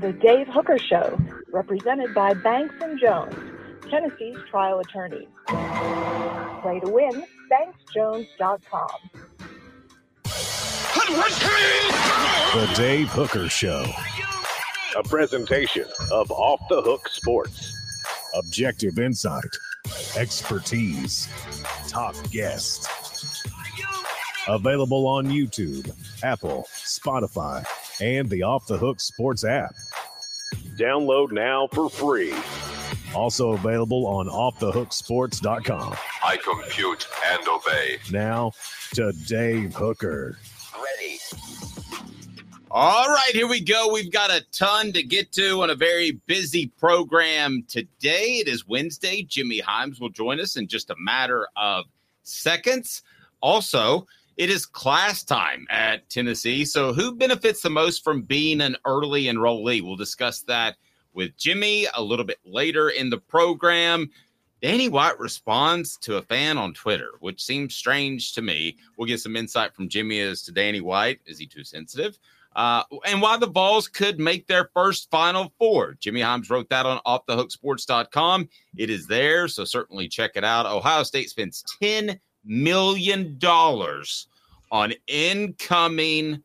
The Dave Hooker Show, represented by Banks and Jones, Tennessee's trial attorney. Play to win, BanksJones.com. The Dave Hooker Show, a presentation of Off the Hook Sports. Objective insight, expertise, top guests. Available on YouTube, Apple, Spotify, and the Off the Hook Sports app. Download now for free. Also available on offthehooksports.com. I compute and obey. Now to Dave Hooker. Ready. All right, here we go. We've got a ton to get to on a very busy program today. It is Wednesday. Jimmy Hyams will join us in just a matter of seconds. Also, it is class time at Tennessee. So who benefits the most from being an early enrollee? We'll discuss that with Jimmy a little bit later in the program. Danny White responds to a fan on Twitter, which seems strange to me. We'll get some insight from Jimmy as to Danny White. Is he too sensitive? And why the Vols could make their first Final Four. Jimmy Hyams wrote that on offthehooksports.com. It is there, so certainly check it out. Ohio State spends $10 million on incoming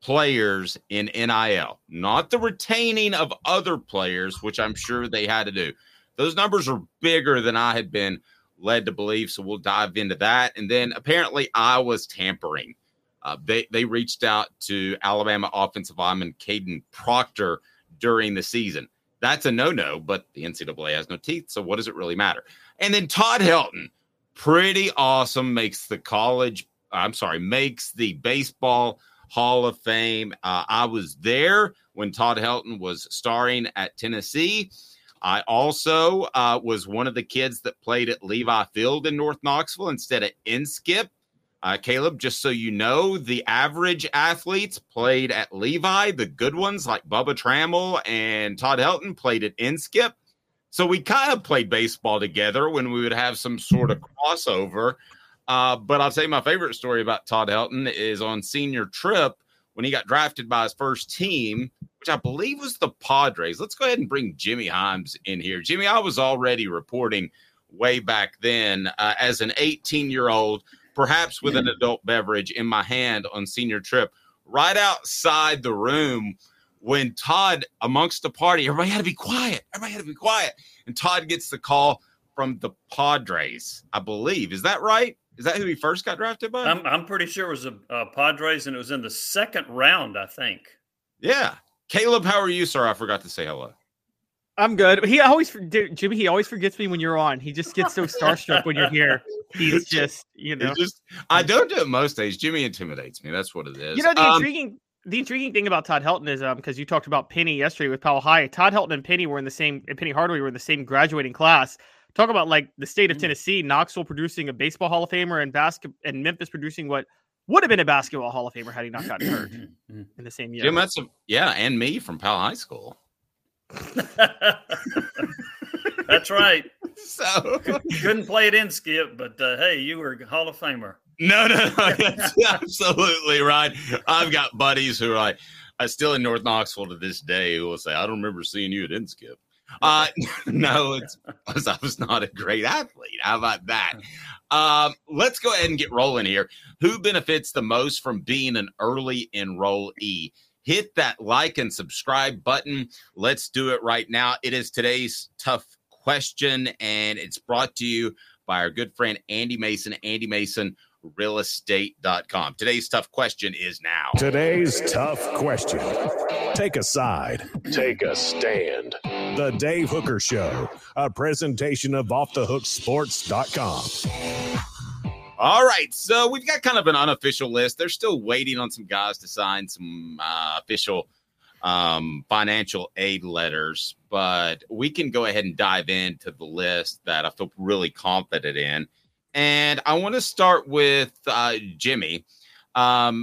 players in NIL, not the retaining of other players, which I'm sure they had to do. Those numbers are bigger than I had been led to believe, so we'll dive into that. And then apparently Iowa's tampering. They reached out to Alabama offensive lineman Kadyn Proctor during the season. That's a no-no, but the NCAA has no teeth, so what does it really matter? And then Todd Helton, pretty awesome, makes the baseball Hall of Fame. I was there when Todd Helton was starring at Tennessee. I also was one of the kids that played at Levi Field in North Knoxville instead of Inskip. Caleb, just so you know, the average athletes played at Levi. The good ones like Bubba Trammell and Todd Helton played at Inskip. So we kind of played baseball together when we would have some sort of crossover. But I'll tell you my favorite story about Todd Helton is on senior trip when he got drafted by his first team, which I believe was the Padres. Let's go ahead and bring Jimmy Hyams in here. Jimmy, I was already reporting way back then as an 18-year-old, perhaps with an adult beverage in my hand on senior trip, right outside the room when Todd, amongst the party, everybody had to be quiet. And Todd gets the call from the Padres, I believe. Is that right? Is that who he first got drafted by? I'm pretty sure it was the Padres, and it was in the second round, I think. Yeah. Caleb, how are you, sir? I forgot to say hello. I'm good. Jimmy always forgets me when you're on. He just gets so starstruck when you're here. He's just, you know. I don't do it most days. Jimmy intimidates me. That's what it is. You know, the intriguing thing about Todd Helton is because you talked about Penny yesterday with Powell High. Todd Helton and Penny Hardaway were in the same graduating class. Talk about like the state of Tennessee, Knoxville producing a baseball Hall of Famer and Memphis producing what would have been a basketball Hall of Famer had he not gotten hurt in the same year. Jim, and me from Powell High School. That's right. So couldn't play it in Inskip, but hey, you were a Hall of Famer. No, that's absolutely right. I've got buddies who are still in North Knoxville to this day who will say, I don't remember seeing you at Inskip. No, it's because I was not a great athlete. How about that? Let's go ahead and get rolling here. Who benefits the most from being an early enrollee? Hit that like and subscribe button. Let's do it right now. It is today's tough question, and it's brought to you by our good friend Andy Mason, andymasonrealestate.com. Today's tough question is now. Today's tough question. Take a side. Take a stand. The Dave Hooker Show, a presentation of offthehooksports.com. All right, so we've got kind of an unofficial list. They're still waiting on some guys to sign some official financial aid letters, but we can go ahead and dive into the list that I feel really confident in. And I want to start with Jimmy. Jim,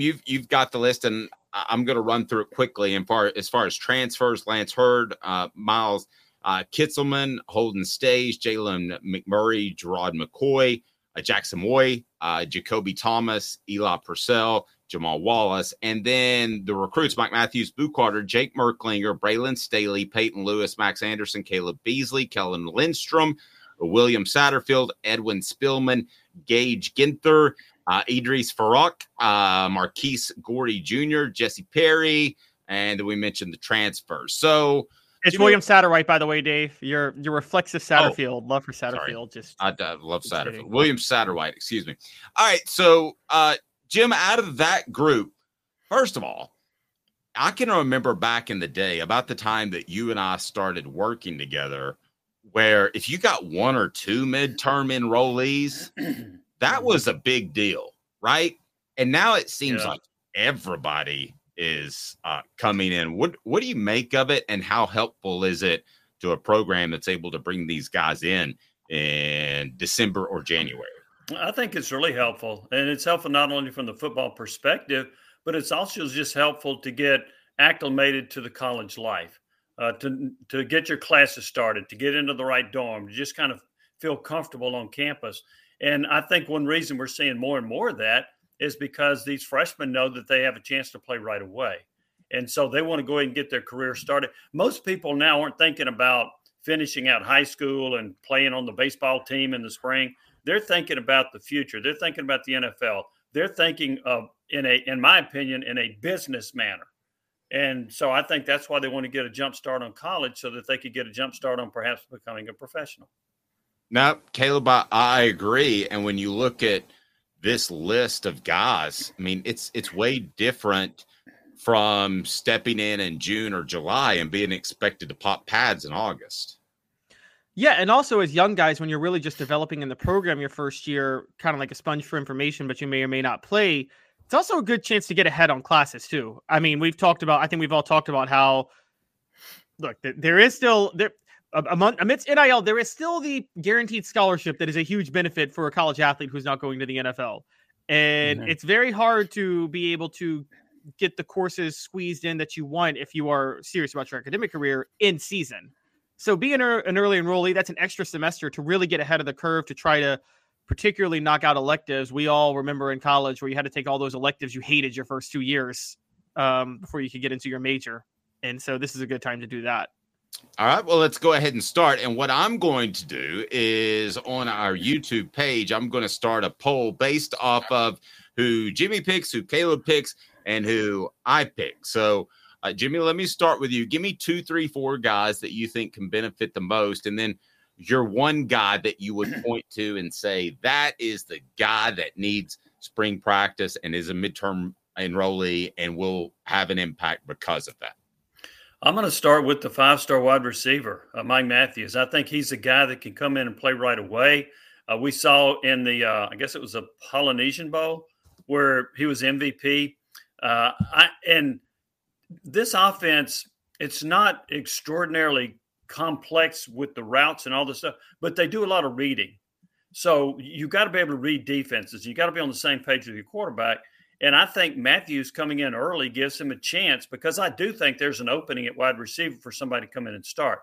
you've got the list, and I'm going to run through it quickly. And as far as transfers, Lance Hurd, Miles Kitzelman, Holden Stays, Jalen McMurray, Gerard McCoy, Jackson Moy, Jacoby Thomas, Eli Purcell, Jamal Wallace. And then the recruits, Mike Matthews, Boo Carter, Jake Merklinger, Braylon Staley, Peyton Lewis, Max Anderson, Caleb Beasley, Kellen Lindstrom, William Satterfield, Edwin Spillman, Gage Ginther, Idris Farouk, Marquise Gordy Jr., Jesse Perry, and then we mentioned the transfers. So it's William Satterwhite, by the way, Dave. Your reflexive Satterfield, love for Satterfield. Sorry. I love Satterfield. Kidding. William Satterwhite, excuse me. All right, so Jim, out of that group, first of all, I can remember back in the day, about the time that you and I started working together, where if you got one or two midterm enrollees, that was a big deal, right? And now it seems like everybody is coming in. What do you make of it, and how helpful is it to a program that's able to bring these guys in December or January? I think it's really helpful, and it's helpful not only from the football perspective, but it's also just helpful to get acclimated to the college life. To get your classes started, to get into the right dorm, to just kind of feel comfortable on campus. And I think one reason we're seeing more and more of that is because these freshmen know that they have a chance to play right away. And so they want to go ahead and get their career started. Most people now aren't thinking about finishing out high school and playing on the baseball team in the spring. They're thinking about the future. They're thinking about the NFL. They're thinking of, in my opinion, in a business manner. And so I think that's why they want to get a jump start on college, so that they could get a jump start on perhaps becoming a professional. Now, Caleb, I agree. And when you look at this list of guys, I mean, it's way different from stepping in June or July and being expected to pop pads in August. Yeah, and also as young guys, when you're really just developing in the program your first year, kind of like a sponge for information, but you may or may not play. It's also a good chance to get ahead on classes too. I mean, I think we've all talked about how, look, there is still there amidst NIL, there is still the guaranteed scholarship that is a huge benefit for a college athlete who's not going to the NFL. And it's very hard to be able to get the courses squeezed in that you want if you are serious about your academic career in season. So being an early enrollee, that's an extra semester to really get ahead of the curve, to try to particularly knock out electives. We all remember in college where you had to take all those electives you hated your first 2 years before you could get into your major. And so this is a good time to do that. All right, well, let's go ahead and start. And what I'm going to do is on our YouTube page, I'm going to start a poll based off of who Jimmy picks, who Caleb picks, and who I pick. So Jimmy, let me start with you. Give me 2, 3, 4 guys that you think can benefit the most. And then your one guy that you would point to and say, that is the guy that needs spring practice and is a midterm enrollee and will have an impact because of that. I'm going to start with the five-star wide receiver, Mike Matthews. I think he's a guy that can come in and play right away. We saw in the, I guess it was a Polynesian Bowl where he was MVP. And this offense, it's not extraordinarily complex with the routes and all this stuff, but they do a lot of reading. So you got to be able to read defenses. You got to be on the same page with your quarterback. And I think Matthews coming in early gives him a chance because I do think there's an opening at wide receiver for somebody to come in and start.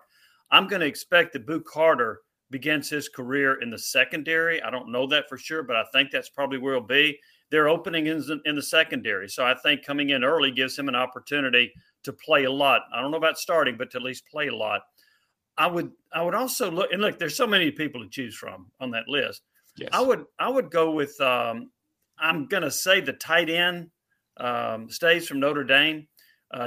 I'm going to expect that Boo Carter begins his career in the secondary. I don't know that for sure, but I think that's probably where he'll be. Their opening is in the secondary. So I think coming in early gives him an opportunity to play a lot. I don't know about starting, but to at least play a lot. I would also look – and look, there's so many people to choose from on that list. Yes. I would go with I'm going to say the tight end stays from Notre Dame.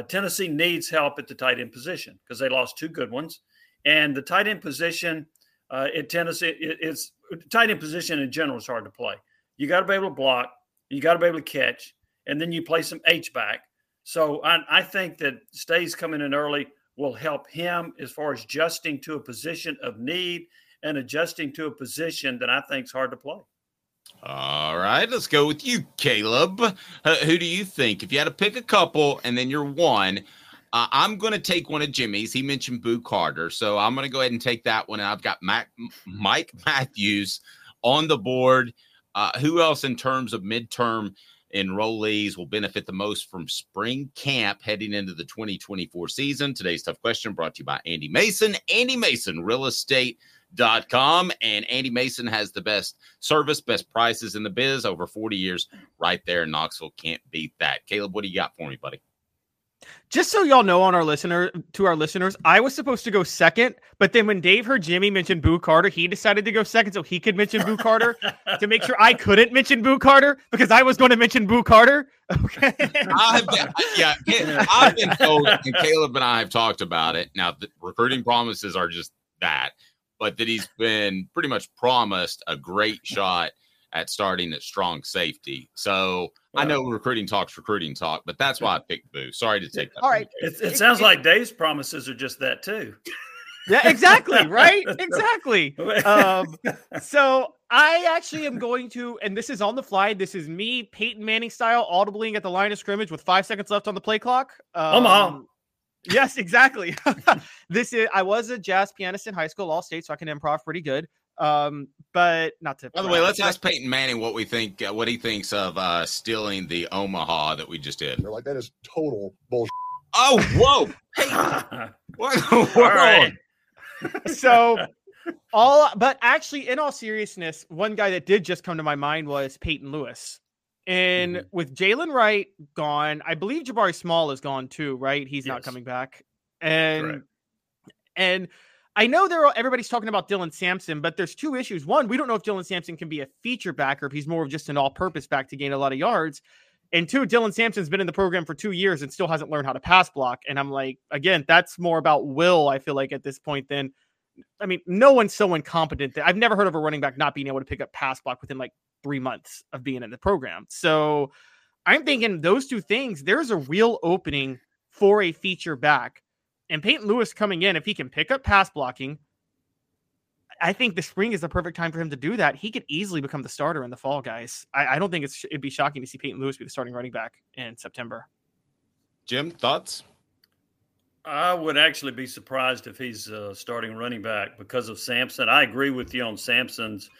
Tennessee needs help at the tight end position because they lost two good ones. And the tight end position at Tennessee it's tight end position in general is hard to play. You got to be able to block. You got to be able to catch. And then you play some H-back. So I think that stays coming in early will help him as far as adjusting to a position of need and adjusting to a position that I think is hard to play. All right, let's go with you, Caleb. Who do you think? If you had to pick a couple and then you're one, I'm going to take one of Jimmy's. He mentioned Boo Carter, so I'm going to go ahead and take that one. And I've got Mike Matthews on the board. Who else in terms of midterm enrollees will benefit the most from spring camp heading into the 2024 season? Today's tough question brought to you by Andy Mason. Andy Mason, realestate.com. And Andy Mason has the best service, best prices in the biz over 40 years right there in Knoxville. Can't beat that. Caleb, what do you got for me, buddy? Just so y'all know, to our listeners, I was supposed to go second, but then when Dave heard Jimmy mention Boo Carter, he decided to go second so he could mention Boo Carter to make sure I couldn't mention Boo Carter because I was going to mention Boo Carter. Okay. I've been told, and Caleb and I have talked about it. Now, the recruiting promises are just that, but that he's been pretty much promised a great shot at starting at strong safety. So I know recruiting talk, but that's why I picked Boo. Sorry to take that. All right. It sounds like Dave's promises are just that too. Yeah, exactly. Right. Exactly. So I actually am going to, and this is on the fly. This is me, Peyton Manning style, audibling at the line of scrimmage with 5 seconds left on the play clock. Omaha. Yes, exactly. I was a jazz pianist in high school, All-State, so I can improv pretty good. But not to. By the way, let's ask Peyton Manning what he thinks of stealing the Omaha that we just did. They're like, that is total bullshit. Oh, whoa! Hey, what in the world? Right. But actually, in all seriousness, one guy that did just come to my mind was Peyton Lewis, and with Jalen Wright gone, I believe Jabari Small is gone too, right? He's not coming back, and correct. And. I know everybody's talking about Dylan Sampson, but there's two issues. One, we don't know if Dylan Sampson can be a feature back or if he's more of just an all-purpose back to gain a lot of yards. And two, Dylan Sampson's been in the program for 2 years and still hasn't learned how to pass block. And I'm like, again, that's more about will, I feel like, at this point than – I mean, no one's so incompetent that I've never heard of a running back not being able to pick up pass block within, like, 3 months of being in the program. So I'm thinking those two things, there's a real opening for a feature back. And Peyton Lewis coming in, if he can pick up pass blocking, I think the spring is the perfect time for him to do that. He could easily become the starter in the fall, guys. I don't think it'd be shocking to see Peyton Lewis be the starting running back in September. Jim, thoughts? I would actually be surprised if he's starting running back because of Sampson. I agree with you on Sampson's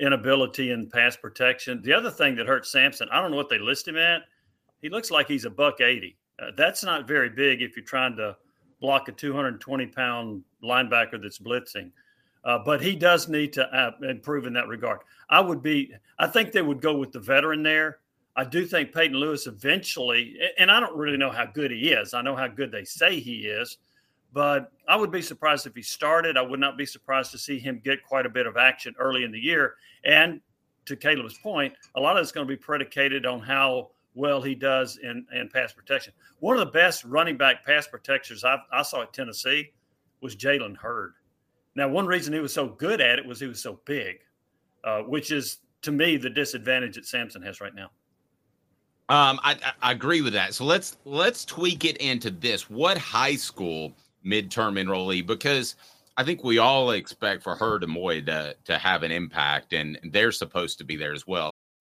inability in pass protection. The other thing that hurts Sampson, I don't know what they list him at. He looks like he's a $180. That's not very big if you're trying to block a 220-pound linebacker that's blitzing. But he does need to improve in that regard. I think they would go with the veteran there. I do think Peyton Lewis eventually, and I don't really know how good he is. I know how good they say he is, but I would be surprised if he started. I would not be surprised to see him get quite a bit of action early in the year. And to Caleb's point, a lot of it's going to be predicated on how well he does in pass protection. One of the best running back pass protectors I saw at Tennessee was Jalen Hurd. Now, one reason he was so good at it was he was so big, which is, to me, the disadvantage that Sampson has right now. I agree with that. So let's tweak it into this. What high school midterm enrollee? Because I think we all expect for her to Moy to have an impact, and they're supposed to be there as well.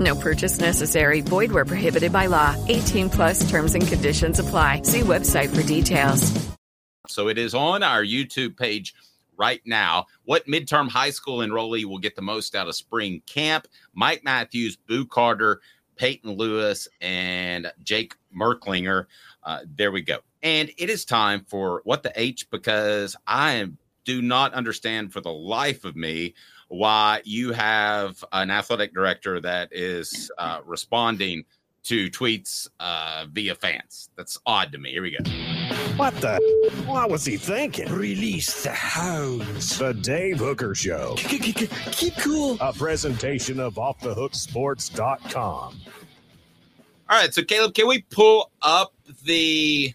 No purchase necessary. Void where prohibited by law. 18 plus terms and conditions apply. See website for details. So it is on our YouTube page right now. What midterm high school enrollee will get the most out of spring camp? Mike Matthews, Boo Carter, Peyton Lewis, and Jake Merklinger. There we go. And it is time for What the H, because I do not understand for the life of me why you have an athletic director that is responding to tweets via fans. That's odd to me. Here we go. What the? What was he thinking? Release the hounds. The Dave Hooker Show. Keep cool. A presentation of offthehooksports.com. All right, so Caleb, can we pull up the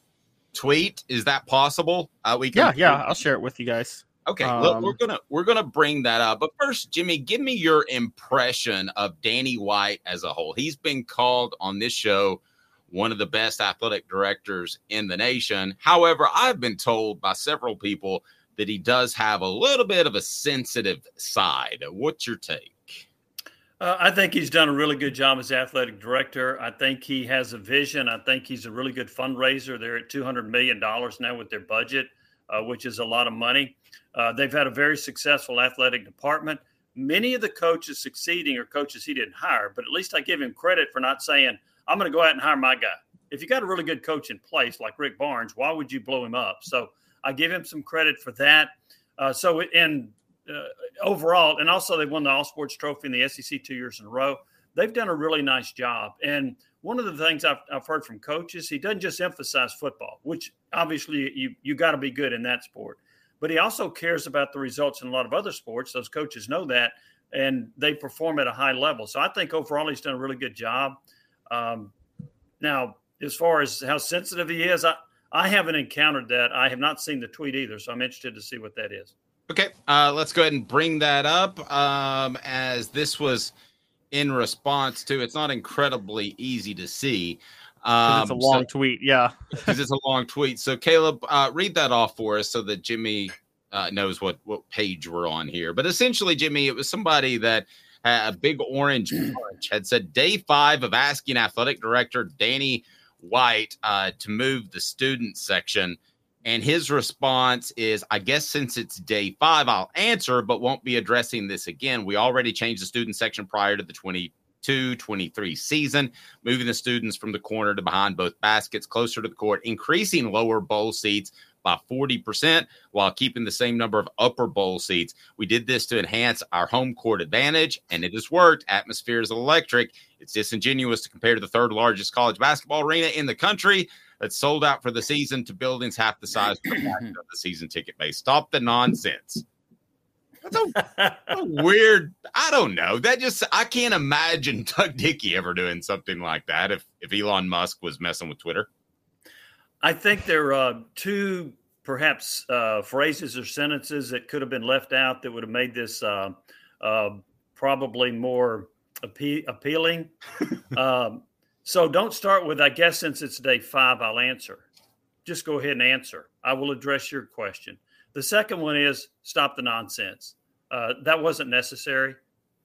tweet? Is that possible? Yeah, I'll share it with you guys. Okay, look, we're gonna bring that up. But first, Jimmy, give me your impression of Danny White as a whole. He's been called on this show one of the best athletic directors in the nation. However, I've been told by several people that he does have a little bit of a sensitive side. What's your take? I think he's done a really good job as athletic director. I think he has a vision. I think he's a really good fundraiser. They're at $200 million now with their budget, which is a lot of money. They've had a very successful athletic department. Many of the coaches succeeding are coaches he didn't hire, but at least I give him credit for not saying, I'm going to go out and hire my guy. If you got a really good coach in place like Rick Barnes, why would you blow him up? So I give him some credit for that. Overall, and also they won the All-Sports Trophy in the SEC 2 years in a row. They've done a really nice job. And one of the things I've heard from coaches, he doesn't just emphasize football, which obviously you got to be good in that sport. But he also cares about the results in a lot of other sports. Those coaches know that, and they perform at a high level. So I think overall he's done a really good job. Now, as far as how sensitive he is, I haven't encountered that. I have not seen the tweet either, so I'm interested to see what that is. Okay, let's go ahead and bring that up as this was in response to – it's not incredibly easy to see. It's a long tweet, yeah. Because it's a long tweet. So, Caleb, read that off for us so that Jimmy knows what page we're on here. But essentially, Jimmy, it was somebody that a big orange punch had said day 5 of asking athletic director Danny White to move the student section. And his response is, I guess since it's day 5, I'll answer, but won't be addressing this again. We already changed the student section prior to the 2022-23 season, moving the students from the corner to behind both baskets closer to the court, increasing lower bowl seats by 40% while keeping the same number of upper bowl seats. We did this to enhance our home court advantage, and it has worked. Atmosphere is electric. It's disingenuous to compare to the third largest college basketball arena in the country that's sold out for the season to buildings half the size of the season ticket base. Stop the nonsense. That's a weird, I don't know. That just, I can't imagine Doug Dickey ever doing something like that if Elon Musk was messing with Twitter. I think there are two perhaps phrases or sentences that could have been left out that would have made this probably more appealing. So don't start with, I guess since it's day 5, I'll answer. Just go ahead and answer. I will address your question. The second one is stop the nonsense. That wasn't necessary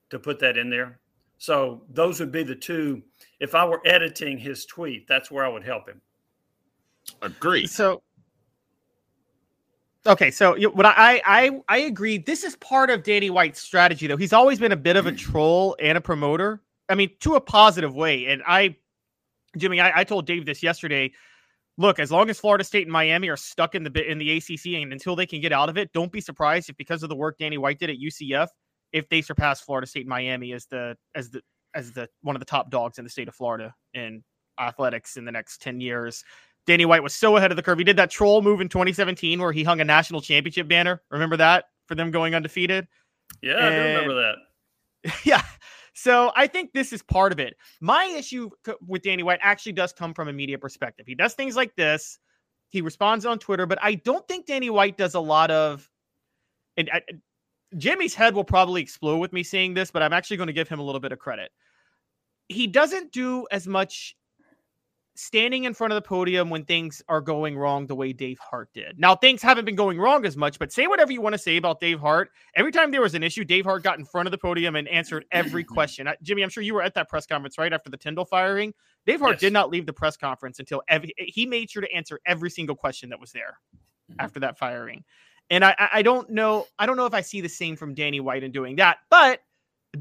to put that in there. So those would be the two. If I were editing his tweet, that's where I would help him. Agree. So, okay. So what I agree. This is part of Danny White's strategy, though. He's always been a bit of a troll and a promoter. I mean, to a positive way. And Jimmy, I told Dave this yesterday. Look, as long as Florida State and Miami are stuck in the ACC and until they can get out of it, don't be surprised if because of the work Danny White did at UCF, if they surpass Florida State and Miami as one of the top dogs in the state of Florida in athletics in the next 10 years. Danny White was so ahead of the curve. He did that troll move in 2017 where he hung a national championship banner. Remember that? For them going undefeated? Yeah, I do remember that. Yeah. So I think this is part of it. My issue with Danny White actually does come from a media perspective. He does things like this. He responds on Twitter, but I don't think Danny White does a lot of... Jimmy's head will probably explode with me seeing this, but I'm actually going to give him a little bit of credit. He doesn't do as much standing in front of the podium when things are going wrong the way Dave Hart did. Now, things haven't been going wrong as much, but say whatever you want to say about Dave Hart. Every time there was an issue, Dave Hart got in front of the podium and answered every question. Jimmy, I'm sure you were at that press conference right after the Tyndall firing. Dave Hart did not leave the press conference until he made sure to answer every single question that was there after that firing. And I don't know if I see the same from Danny White in doing that, but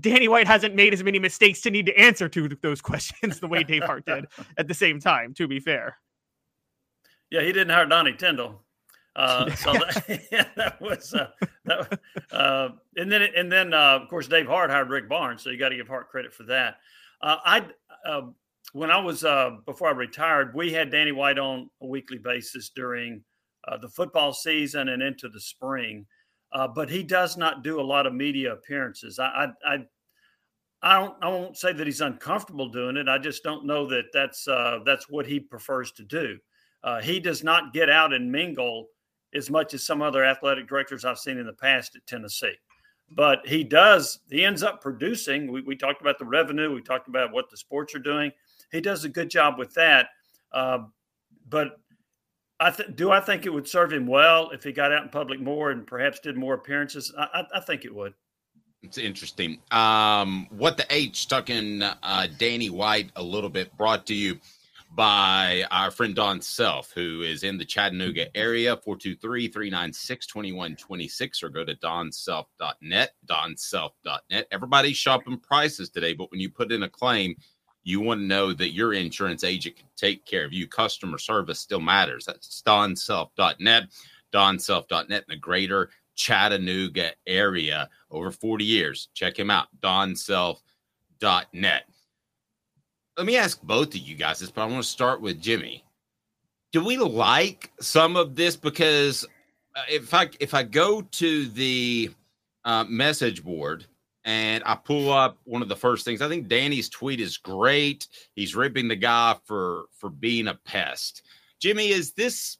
Danny White hasn't made as many mistakes to need to answer to those questions the way Dave Hart did at the same time, to be fair. Yeah, he didn't hire Donnie Tyndall. And then, of course, Dave Hart hired Rick Barnes. So you got to give Hart credit for that. Before I retired, we had Danny White on a weekly basis during the football season and into the spring. But he does not do a lot of media appearances. I won't say that he's uncomfortable doing it. I just don't know that that's what he prefers to do. He does not get out and mingle as much as some other athletic directors I've seen in the past at Tennessee. But he does. He ends up producing. We talked about the revenue. We talked about what the sports are doing. He does a good job with that. But I think it would serve him well if he got out in public more and perhaps did more appearances? I think it would. It's interesting. What the H, talking Danny White a little bit, brought to you by our friend Don Self, who is in the Chattanooga area, 423-396-2126, or go to donself.net, donself.net. Everybody's shopping prices today, but when you put in a claim, you want to know that your insurance agent can take care of you. Customer service still matters. That's DonSelf.net, DonSelf.net in the greater Chattanooga area. Over 40 years. Check him out, DonSelf.net. Let me ask both of you guys this, but I want to start with Jimmy. Do we like some of this? Because if I go to the message board, and I pull up one of the first things. I think Danny's tweet is great. He's ripping the guy for being a pest. Jimmy, is this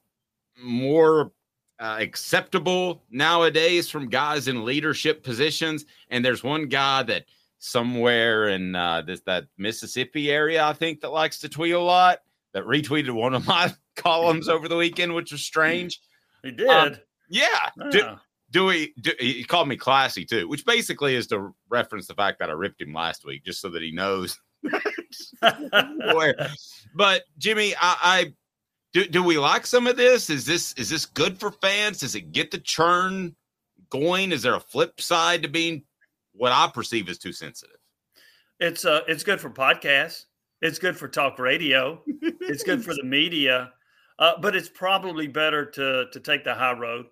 more acceptable nowadays from guys in leadership positions? And there's one guy that somewhere in that Mississippi area, I think, that likes to tweet a lot, that retweeted one of my columns over the weekend, which was strange. He did. Yeah. He called me classy too, which basically is to reference the fact that I ripped him last week, just so that he knows. But Jimmy, do we like some of this? Is this good for fans? Does it get the churn going? Is there a flip side to being what I perceive as too sensitive? It's good for podcasts. It's good for talk radio. It's good for the media, but it's probably better to take the high road.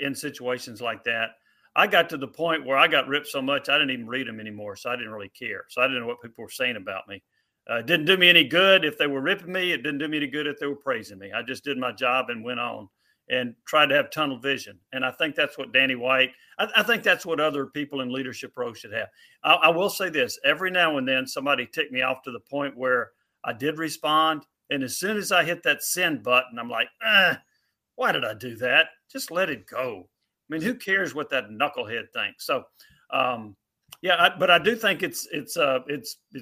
In situations like that, I got to the point where I got ripped so much I didn't even read them anymore, so I didn't really care. So I didn't know what people were saying about me. It didn't do me any good if they were ripping me. It didn't do me any good if they were praising me. I just did my job and went on and tried to have tunnel vision. And I think that's what Danny White, I think that's what other people in leadership roles should have. I will say this, every now and then somebody ticked me off to the point where I did respond. And as soon as I hit that send button, I'm like, why did I do that? Just let it go. I mean, who cares what that knucklehead thinks? So, but I do think it's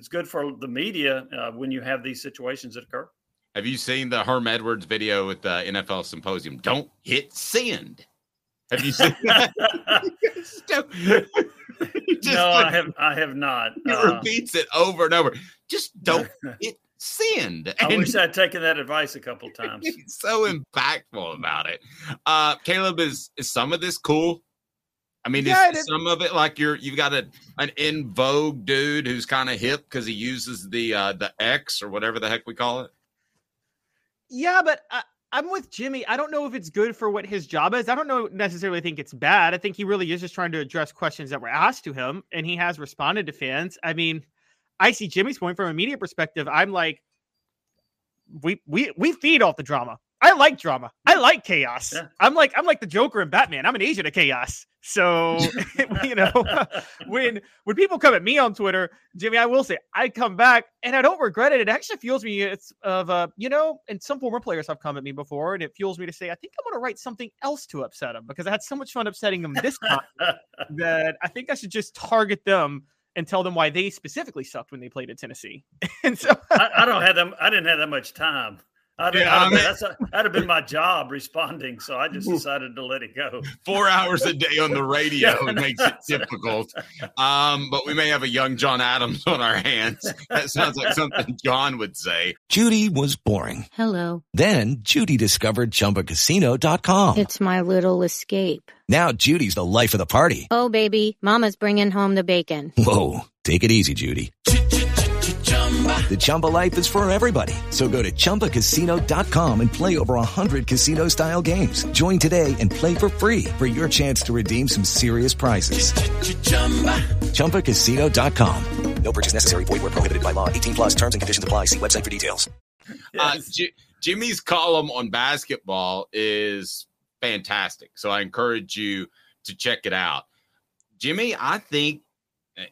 good for the media when you have these situations that occur. Have you seen the Herm Edwards video with the NFL Symposium? Don't hit send. Have you seen that? I have not. He repeats it over and over. Just don't hit send. I wish I'd taken that advice a couple times. He's so impactful about it. Caleb, is some of this cool? I mean, is some of it like you've got an in vogue dude who's kind of hip because he uses the X or whatever the heck we call it? Yeah, but I'm with Jimmy. I don't know if it's good for what his job is. I don't know necessarily think it's bad. I think he really is just trying to address questions that were asked to him, and he has responded to fans. I mean, I see Jimmy's point from a media perspective. I'm like, we feed off the drama. I like drama. I like chaos. Yeah. I'm like the Joker in Batman. I'm an agent of chaos. So, you know, when people come at me on Twitter, Jimmy, I will say I come back and I don't regret it. It actually fuels me. It's of and some former players have come at me before, and it fuels me to say, I think I'm going to write something else to upset them, because I had so much fun upsetting them this time that I think I should just target them and tell them why they specifically sucked when they played at Tennessee. And so I don't have them. I didn't have that much time. That'd have been my job responding, so I just decided to let it go. 4 hours a day on the radio makes it difficult. But we may have a young John Adams on our hands. That sounds like something John would say. Judy was boring. Hello. Then Judy discovered ChumbaCasino.com. It's my little escape. Now Judy's the life of the party. Oh, baby, mama's bringing home the bacon. Whoa, take it easy, Judy. The Chumba life is for everybody. So go to ChumbaCasino.com and play over 100 casino-style games. Join today and play for free for your chance to redeem some serious prizes. ChumbaCasino.com. No purchase necessary. Void where prohibited by law. 18 plus terms and conditions apply. See website for details. Jimmy's column on basketball is fantastic, so I encourage you to check it out. Jimmy, I think,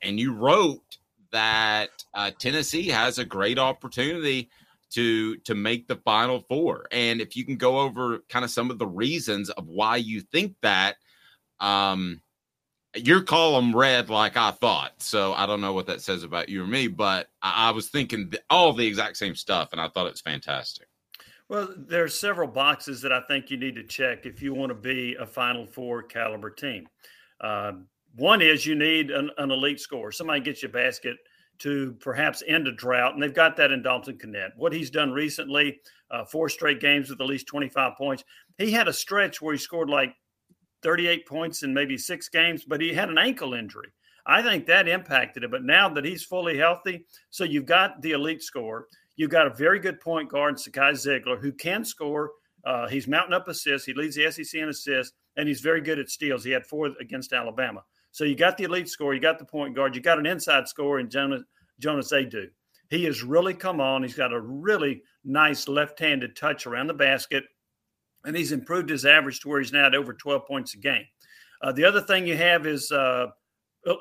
and you wrote, that Tennessee has a great opportunity to make the Final Four. And if you can go over kind of some of the reasons of why you think that, your column read like I thought. So I don't know what that says about you or me, but I was thinking all the exact same stuff, and I thought it was fantastic. Well, there are several boxes that I think you need to check if you want to be a Final Four caliber team. One is you need an elite scorer. Somebody gets you a basket to perhaps end a drought, and they've got that in Dalton Knecht. What he's done recently, 4 straight games with at least 25 points. He had a stretch where he scored like 38 points in maybe 6 games, but he had an ankle injury. I think that impacted it, but now that he's fully healthy, so you've got the elite scorer. You've got a very good point guard, Zakai Zeigler, who can score. He's mounting up assists. He leads the SEC in assists, and he's very good at steals. He had 4 against Alabama. So you got the elite scorer, you got the point guard, you got an inside scorer in Jonas Aidoo. He has really come on. He's got a really nice left-handed touch around the basket, and he's improved his average to where he's now at over 12 points a game. The other thing you have is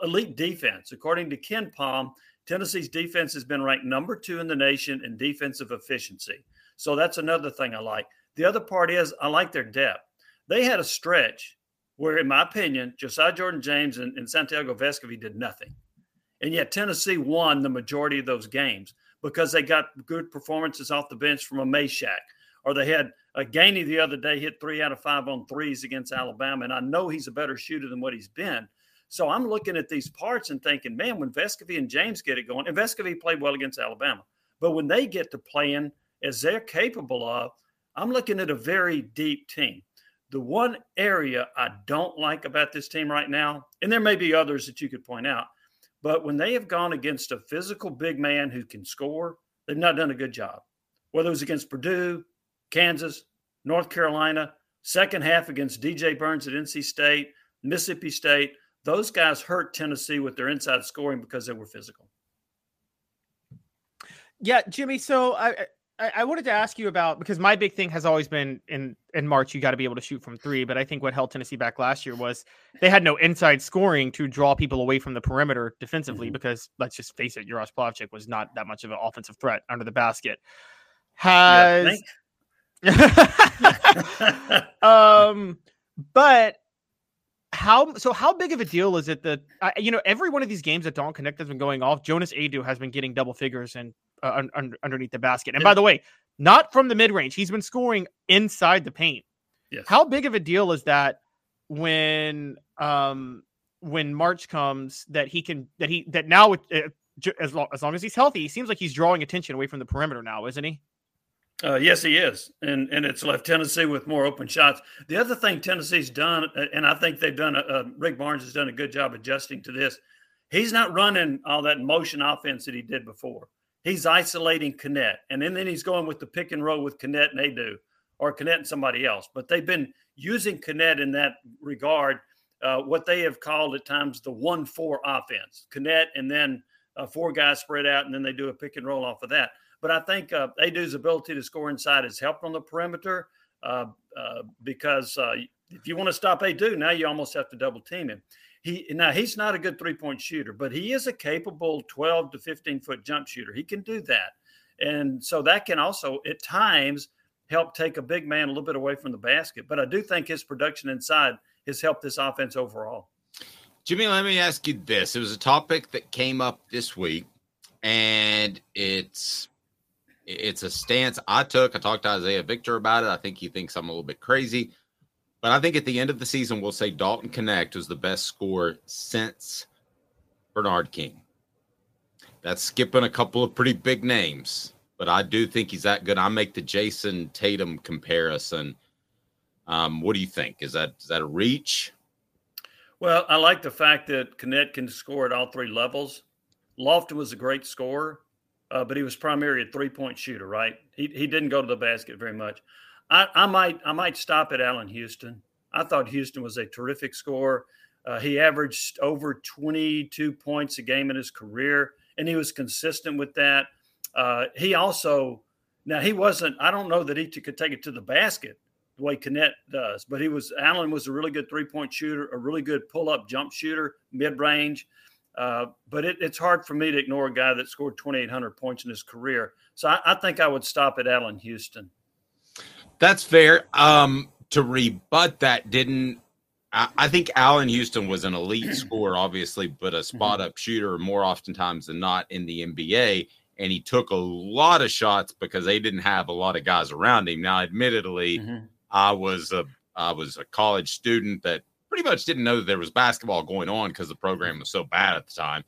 elite defense. According to Ken Palm, Tennessee's defense has been ranked number 2 in the nation in defensive efficiency. So that's another thing I like. The other part is I like their depth. They had a stretch where, in my opinion, Josiah Jordan-James and Santiago Vescovi did nothing. And yet Tennessee won the majority of those games because they got good performances off the bench from a Meshack. Or they had Gainey the other day hit 3 out of 5 on threes against Alabama, and I know he's a better shooter than what he's been. So I'm looking at these parts and thinking, man, when Vescovi and James get it going, and Vescovi played well against Alabama, but when they get to playing as they're capable of, I'm looking at a very deep team. The one area I don't like about this team right now, and there may be others that you could point out, but when they have gone against a physical big man who can score, they've not done a good job. Whether it was against Purdue, Kansas, North Carolina, second half against DJ Burns at NC State, Mississippi State, those guys hurt Tennessee with their inside scoring because they were physical. Yeah, Jimmy, so I wanted to ask you about, because my big thing has always been in March, you got to be able to shoot from 3. But I think what held Tennessee back last year was they had no inside scoring to draw people away from the perimeter defensively, because let's just face it, Uroš Plavšić was not that much of an offensive threat under the basket. But how big of a deal is it that, every one of these games that Dalton Knecht has been going off, Jonas Aidoo has been getting double figures and underneath the basket. And by the way, not from the mid-range. He's been scoring inside the paint. Yes. How big of a deal is that when March comes that now as long as he's healthy, he seems like he's drawing attention away from the perimeter now, isn't he? Yes, he is. And it's left Tennessee with more open shots. The other thing Tennessee's done, and I think they've done, Rick Barnes has done a good job adjusting to this. He's not running all that motion offense that he did before. He's isolating Knecht, and then he's going with the pick and roll with Knecht and Aidoo, or Knecht and somebody else. But they've been using Knecht in that regard, what they have called at times the 1-4 offense. Knecht and then 4 guys spread out, and then they do a pick and roll off of that. But I think Aidoo's ability to score inside has helped on the perimeter because if you want to stop Aidoo, now you almost have to double team him. Now, he's not a good three-point shooter, but he is a capable 12 to 15-foot jump shooter. He can do that. And so that can also, at times, help take a big man a little bit away from the basket. But I do think his production inside has helped this offense overall. Jimmy, let me ask you this. It was a topic that came up this week, and it's a stance I took. I talked to Isaiah Victor about it. I think he thinks I'm a little bit crazy. But I think at the end of the season, we'll say Dalton Knecht was the best scorer since Bernard King. That's skipping a couple of pretty big names, but I do think he's that good. I make the Jason Tatum comparison. What do you think? Is that a reach? Well, I like the fact that Knecht can score at all three levels. Lofton was a great scorer, but he was primarily a three-point shooter, right? He didn't go to the basket very much. I might stop at Allen Houston. I thought Houston was a terrific scorer. He averaged over 22 points a game in his career, and he was consistent with that. He also – now, he wasn't – I don't know that he could take it to the basket the way Knecht does, but Allen was a really good three-point shooter, a really good pull-up jump shooter, mid-range. But it's hard for me to ignore a guy that scored 2,800 points in his career. So I think I would stop at Allen Houston. That's fair. To rebut that, I think Allen Houston was an elite scorer, obviously, but a spot-up shooter more oftentimes than not in the NBA, and he took a lot of shots because they didn't have a lot of guys around him. Now, admittedly, I was a college student that pretty much didn't know that there was basketball going on because the program was so bad at the time.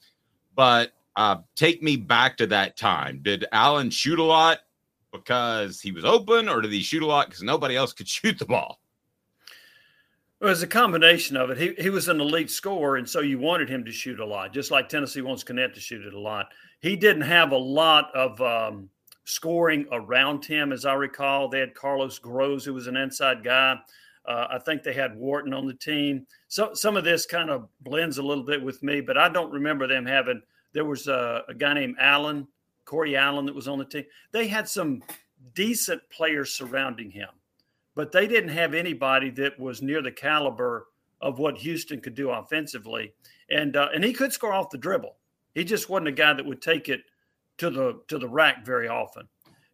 But take me back to that time. Did Allen shoot a lot because he was open, or did he shoot a lot because nobody else could shoot the ball? It was a combination of it. He was an elite scorer, and so you wanted him to shoot a lot, just like Tennessee wants Knecht to shoot it a lot. He didn't have a lot of scoring around him, as I recall. They had Carlos Groves, who was an inside guy. I think they had Wharton on the team. So some of this kind of blends a little bit with me, but I don't remember them having – there was a guy named Allen, Corey Allen, that was on the team. They had some decent players surrounding him, but they didn't have anybody that was near the caliber of what Houston could do offensively. And he could score off the dribble. He just wasn't a guy that would take it to the rack very often.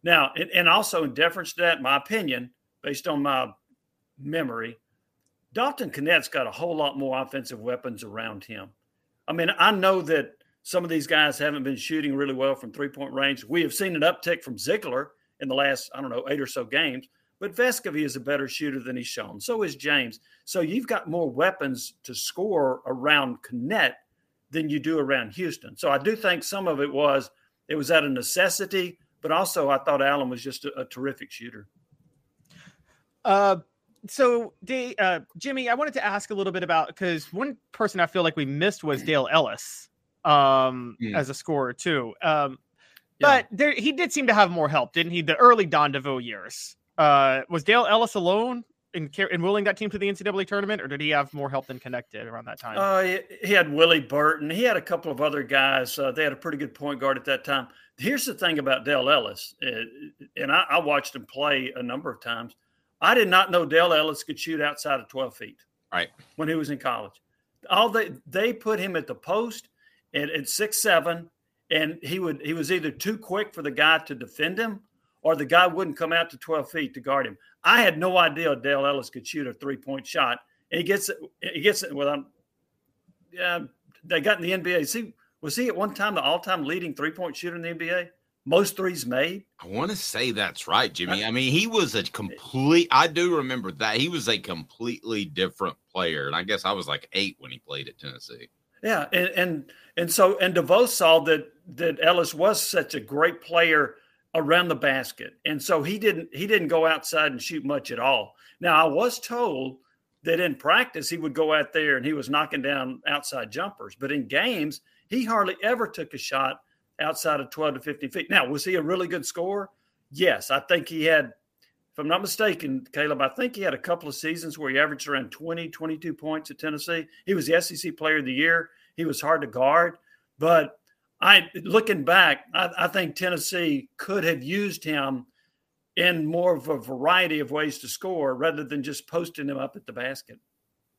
Now, and also in deference to that, my opinion, based on my memory, Dalton Knecht's got a whole lot more offensive weapons around him. I mean, I know that some of these guys haven't been shooting really well from three-point range. We have seen an uptick from Zeigler in the last, 8 or so games. But Vescovi is a better shooter than he's shown. So is James. So you've got more weapons to score around Knecht than you do around Houston. So I do think some of it was out of necessity, but also I thought Allen was just a terrific shooter. So, Jimmy, I wanted to ask a little bit about, because one person I feel like we missed was Dale Ellis as a scorer too. But yeah, he did seem to have more help, didn't he? The early Don DeVoe years. Was Dale Ellis alone in willing that team to the NCAA tournament, or did he have more help than Knecht around that time? He had Willie Burton. He had a couple of other guys. They had a pretty good point guard at that time. Here's the thing about Dale Ellis, and I watched him play a number of times. I did not know Dale Ellis could shoot outside of 12 feet. Right. When he was in college. They put him at the post at 6'7", and he was either too quick for the guy to defend him, or the guy wouldn't come out to 12 feet to guard him. I had no idea Dale Ellis could shoot a three-point shot. And he gets it. They got in the NBA. See, was he at one time the all-time leading three-point shooter in the NBA? Most threes made. I want to say that's right, Jimmy. I mean, he was I do remember that. He was a completely different player. And I guess I was like 8 when he played at Tennessee. Yeah, and so DeVoe saw that Ellis was such a great player around the basket. And so he didn't go outside and shoot much at all. Now, I was told that in practice he would go out there and he was knocking down outside jumpers, but in games he hardly ever took a shot outside of 12 to 15 feet. Now, was he a really good scorer? Yes. I think he had, if I'm not mistaken, Caleb, I think he had a couple of seasons where he averaged around 20, 22 points at Tennessee. He was the SEC Player of the Year. He was hard to guard, but Looking back, I think Tennessee could have used him in more of a variety of ways to score rather than just posting him up at the basket.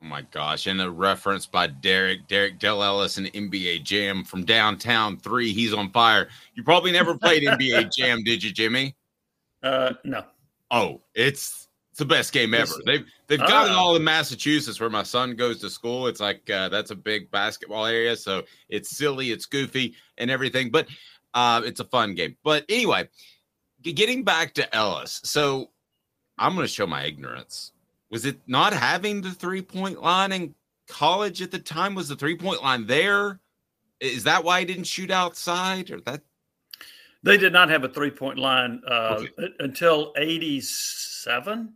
Oh, my gosh. And a reference by Derek Del Ellis in NBA Jam from Downtown 3. He's on fire. You probably never played NBA Jam, did you, Jimmy? No. Oh, it's the best game ever. They've got it all in Massachusetts where my son goes to school. It's like that's a big basketball area, so it's silly, it's goofy, and everything. But it's a fun game. But anyway, getting back to Ellis. So I'm going to show my ignorance. Was it not having the 3-point line in college at the time? Was the 3-point line there? Is that why he didn't shoot outside, or that? They did not have a 3-point line until 87.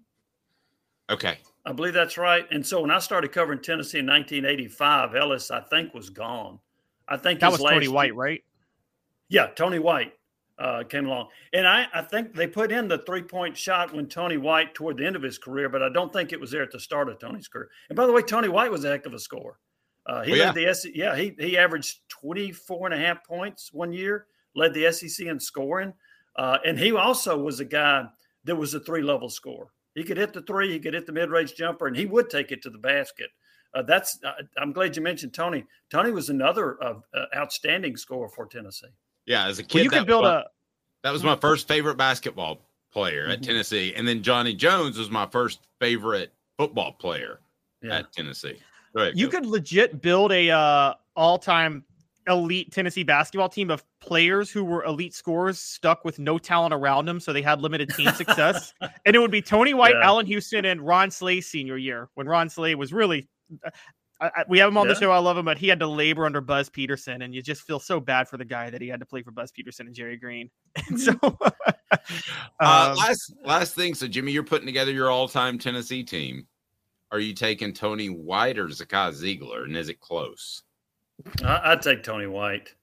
Okay. I believe that's right. And so when I started covering Tennessee in 1985, Ellis, I think, was gone. I think that was Tony White, right? Yeah, Tony White came along. And I think they put in the 3-point shot when Tony White toward the end of his career, but I don't think it was there at the start of Tony's career. And by the way, Tony White was a heck of a scorer. He averaged 24.5 points one year, led the SEC in scoring. And he also was a guy that was a three-level scorer. He could hit the three, he could hit the mid-range jumper, and he would take it to the basket. I'm glad you mentioned Tony. Tony was another outstanding scorer for Tennessee. Yeah, as a kid, that was my first favorite basketball player at Tennessee. And then Johnny Jones was my first favorite football player at Tennessee. Could legit build a all-time elite Tennessee basketball team of players who were elite scorers stuck with no talent around them, so they had limited team success. And it would be Tony White, Allen Houston, and Ron Slay's senior year, when Ron Slay was really we have him on the show. I love him, but he had to labor under Buzz Peterson, and you just feel so bad for the guy that he had to play for Buzz Peterson and Jerry Green. And so last thing. So Jimmy, you're putting together your all-time Tennessee team. Are you taking Tony White or Zakai Zeigler, and is it close? I'd take Tony White.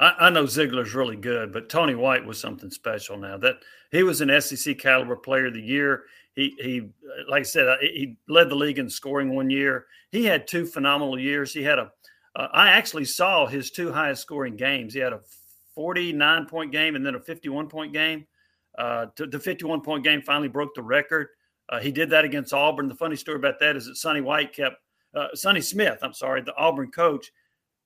I know Ziegler's really good, but Tony White was something special. Now that he was an SEC caliber player of the year, he like I said, he led the league in scoring one year. He had two phenomenal years. He had I actually saw his two highest scoring games. He had a 49-point game and then a 51-point game. The 51-point game finally broke the record. He did that against Auburn. The funny story about that is that Sonny Smith, the Auburn coach,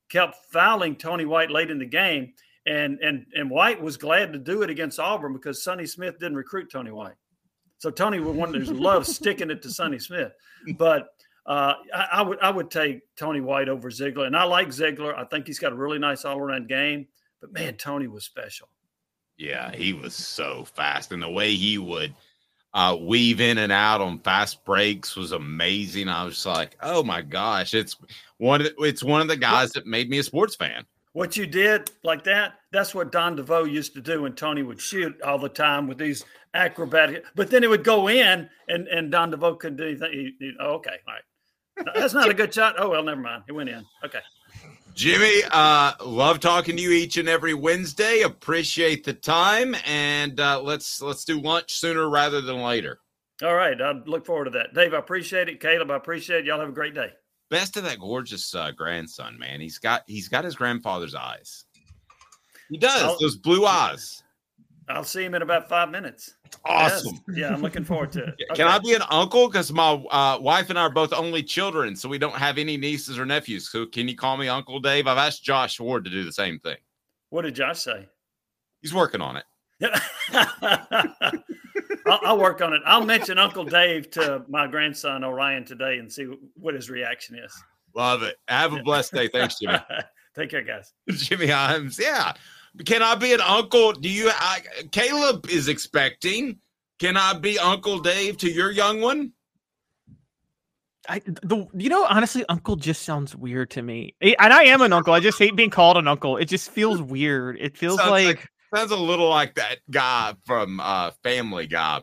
kept fouling Tony White late in the game, and White was glad to do it against Auburn because Sonny Smith didn't recruit Tony White. So Tony would one who loved sticking it to Sonny Smith. But I would take Tony White over Zeigler, and I like Zeigler. I think he's got a really nice all-around game. But, man, Tony was special. Yeah, he was so fast, and the way he would weave in and out on fast breaks was amazing. I was like, oh my gosh, it's one of the guys that made me a sports fan. What you did like that's what Don DeVoe used to do when Tony would shoot all the time with these acrobatic, but then it would go in and Don DeVoe couldn't do anything. Okay. All right. That's not a good shot. Oh, well, never mind. It went in. Okay. Jimmy, love talking to you each and every Wednesday. Appreciate the time, and let's do lunch sooner rather than later. All right, I look forward to that. Dave, I appreciate it. Caleb, I appreciate it. Y'all have a great day. Best of that gorgeous grandson, man. He's got his grandfather's eyes. He does. Those blue eyes. I'll see him in about 5 minutes. Awesome. Yes. Yeah, I'm looking forward to it. Okay. Can I be an uncle? Because my wife and I are both only children, so we don't have any nieces or nephews. So can you call me Uncle Dave? I've asked Josh Ward to do the same thing. What did Josh say? He's working on it. I'll work on it. I'll mention Uncle Dave to my grandson, Orion, today and see what his reaction is. Love it. Have a blessed day. Thanks, Jimmy. Take care, guys. Jimmy Hyams. Yeah. Can I be an uncle? Caleb is expecting. Can I be Uncle Dave to your young one? Honestly, uncle just sounds weird to me. And I am an uncle. I just hate being called an uncle. It just feels weird. It feels sounds a little like that guy from Family Guy.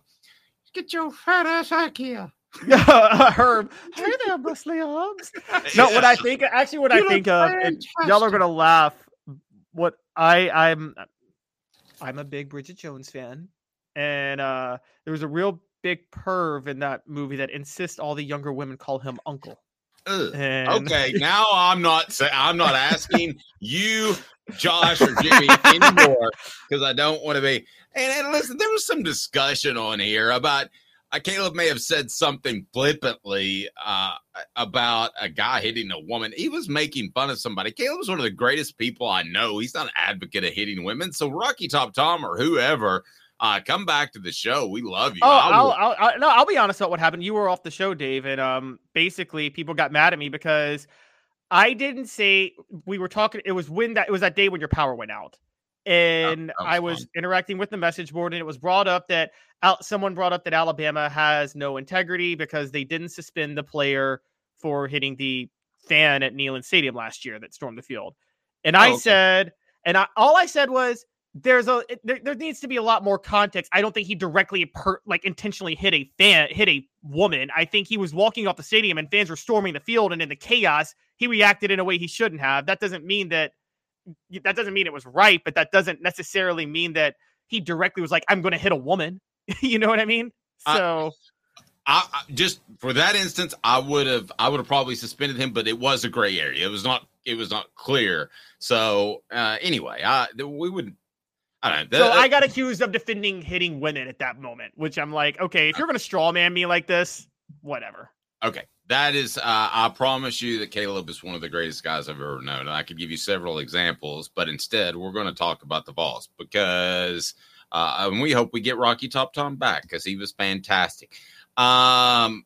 Get your fat ass out here. Herb. Hey there, Busley Hobbs. No, what I think, actually what I think of, and y'all are going to laugh. What I'm a big Bridget Jones fan, and there was a real big perv in that movie that insists all the younger women call him uncle. Okay, now I'm not asking you, Josh or Jimmy anymore, because I don't want to be. And listen, there was some discussion on here about Caleb may have said something flippantly about a guy hitting a woman. He was making fun of somebody. Caleb was one of the greatest people I know. He's not an advocate of hitting women. So Rocky Top Tom or whoever, come back to the show. We love you. Oh, I'll be honest about what happened. You were off the show, Dave, and basically people got mad at me because I didn't say we were talking. It was that day when your power went out. And I was interacting with the message board, and it was brought up that someone brought up that Alabama has no integrity because they didn't suspend the player for hitting the fan at Neyland Stadium last year that stormed the field. And I said was there needs to be a lot more context. I don't think he directly intentionally hit a woman. I think he was walking off the stadium and fans were storming the field, and in the chaos, he reacted in a way he shouldn't have. That doesn't mean it was right, but that doesn't necessarily mean that he directly was like, I'm going to hit a woman. You know what I mean? So I just for that instance, I would have probably suspended him, but it was a gray area. It was not clear. So anyway, I don't know. So I got accused of defending hitting women at that moment, which I'm like, okay, if you're going to straw man me like this, whatever. Okay. That is, I promise you that Caleb is one of the greatest guys I've ever known. And I could give you several examples, but instead we're going to talk about the Vols because and we hope we get Rocky Top Tom back because he was fantastic. Man,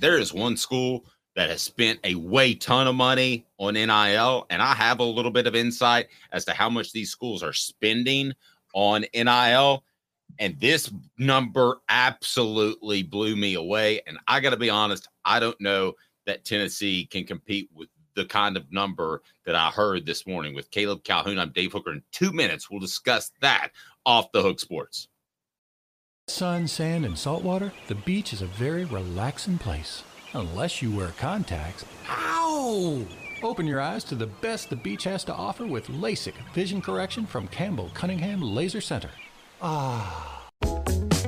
there is one school that has spent a way ton of money on NIL, and I have a little bit of insight as to how much these schools are spending on NIL. And this number absolutely blew me away. And I got to be honest, I don't know that Tennessee can compete with the kind of number that I heard this morning with Caleb Calhoun. I'm Dave Hooker. In 2 minutes, we'll discuss that off the Hook Sports. Sun, sand, and saltwater, the beach is a very relaxing place. Unless you wear contacts. Ow! Open your eyes to the best the beach has to offer with LASIK vision correction from Campbell Cunningham Laser Center. Ah.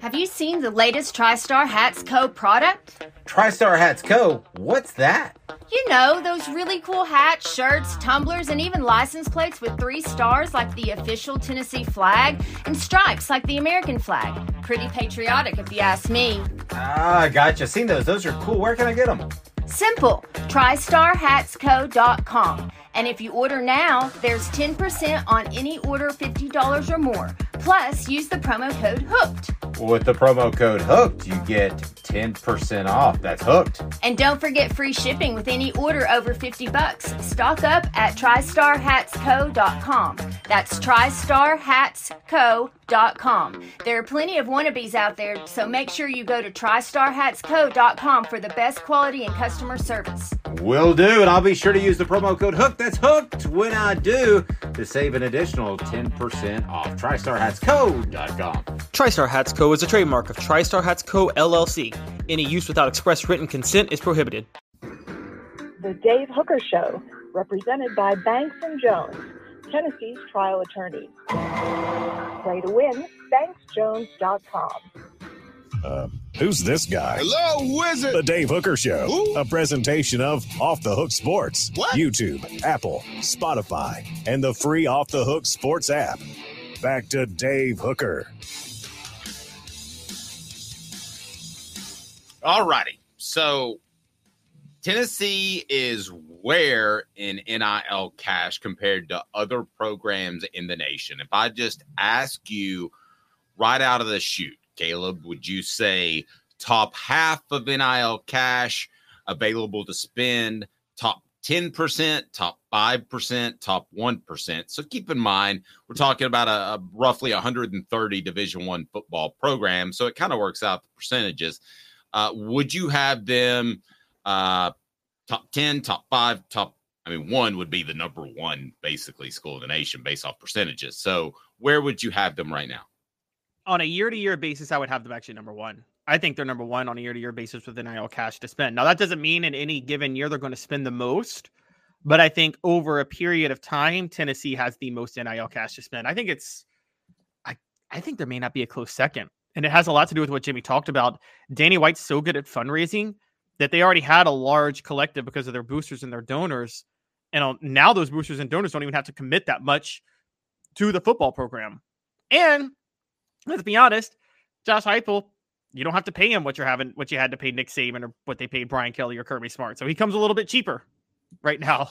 Have you seen the latest TriStar Hats Co. product? TriStar Hats Co.? What's that? You know, those really cool hats, shirts, tumblers, and even license plates with 3 stars like the official Tennessee flag and stripes like the American flag. Pretty patriotic if you ask me. Ah, gotcha. Seen those. Those are cool. Where can I get them? Simple. TriStarHatsCo.com. And if you order now, there's 10% on any order $50 or more. Plus, use the promo code HOOKED. With the promo code HOOKED, you get 10% off. That's HOOKED. And don't forget free shipping with any order over $50. Stock up at TriStarHatsCo.com. That's TriStarHatsCo.com. There are plenty of wannabes out there, so make sure you go to TriStarHatsCo.com for the best quality and customer service. Will do, and I'll be sure to use the promo code HOOKED. That's HOOKED when I do to save an additional 10% off. TriStarHatsCo.com. TriStar Hats Co. is a trademark of TriStar Hats Co. LLC. Any use without express written consent is prohibited. The Dave Hooker Show, represented by Banks and Jones, Tennessee's trial attorney. Play to win, BanksJones.com. Who's this guy? Hello, wizard. The Dave Hooker Show. Who? A presentation of Off the Hook Sports. What? YouTube, Apple, Spotify, and the free Off the Hook Sports app. Back to Dave Hooker. All righty. So Tennessee is where in NIL cash compared to other programs in the nation? If I just ask you right out of the chute, Caleb, would you say top half of NIL cash available to spend, top 10%, top 5%, top 1%? So keep in mind, we're talking about a roughly 130 Division I football program, so it kind of works out the percentages. Would you have them top 10, top five, top, I mean, one would be the number one, basically, school in the nation based off percentages. So where would you have them right now? On a year-to-year basis, I would have them actually number one. I think they're number one on a year-to-year basis with NIL cash to spend. Now, that doesn't mean in any given year they're going to spend the most, but I think over a period of time, Tennessee has the most NIL cash to spend. I think it's – I think there may not be a close second, and it has a lot to do with what Jimmy talked about. Danny White's so good at fundraising that they already had a large collective because of their boosters and their donors, and now those boosters and donors don't even have to commit that much to the football program. And let's be honest, Josh Heupel, you don't have to pay him what you had to pay Nick Saban or what they paid Brian Kelly or Kirby Smart. So he comes a little bit cheaper right now.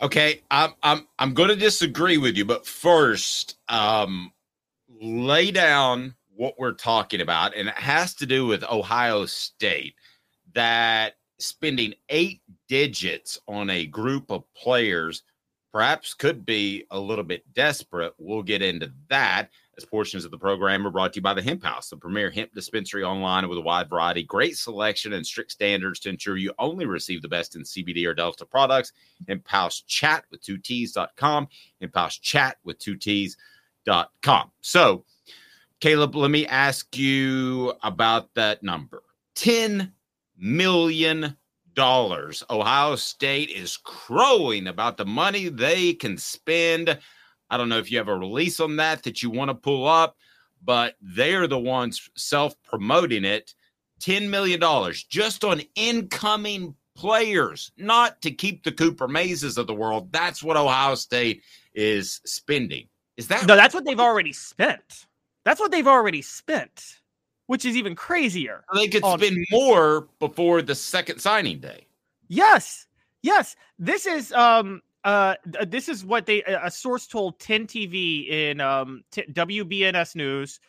Okay, I'm going to disagree with you, but first, lay down what we're talking about, and it has to do with Ohio State that spending 8 digits on a group of players perhaps could be a little bit desperate. We'll get into that. Portions of the program are brought to you by the Hemp House, the premier hemp dispensary online with a wide variety, great selection, and strict standards to ensure you only receive the best in CBD or Delta products. Hemp House Chat with 2Ts.com. Hemp House Chat with 2Ts.com. So, Caleb, let me ask you about that number. $10 million. Ohio State is crowing about the money they can spend. I don't know if you have a release on that you want to pull up, but they're the ones self-promoting it. $10 million just on incoming players, not to keep the Cooper Mazes of the world. That's what Ohio State is spending. Is that? No, that's what they've already spent. That's what they've already spent, which is even crazier. They could spend more before the second signing day. Yes. This is what a source told 10 TV in WBNS News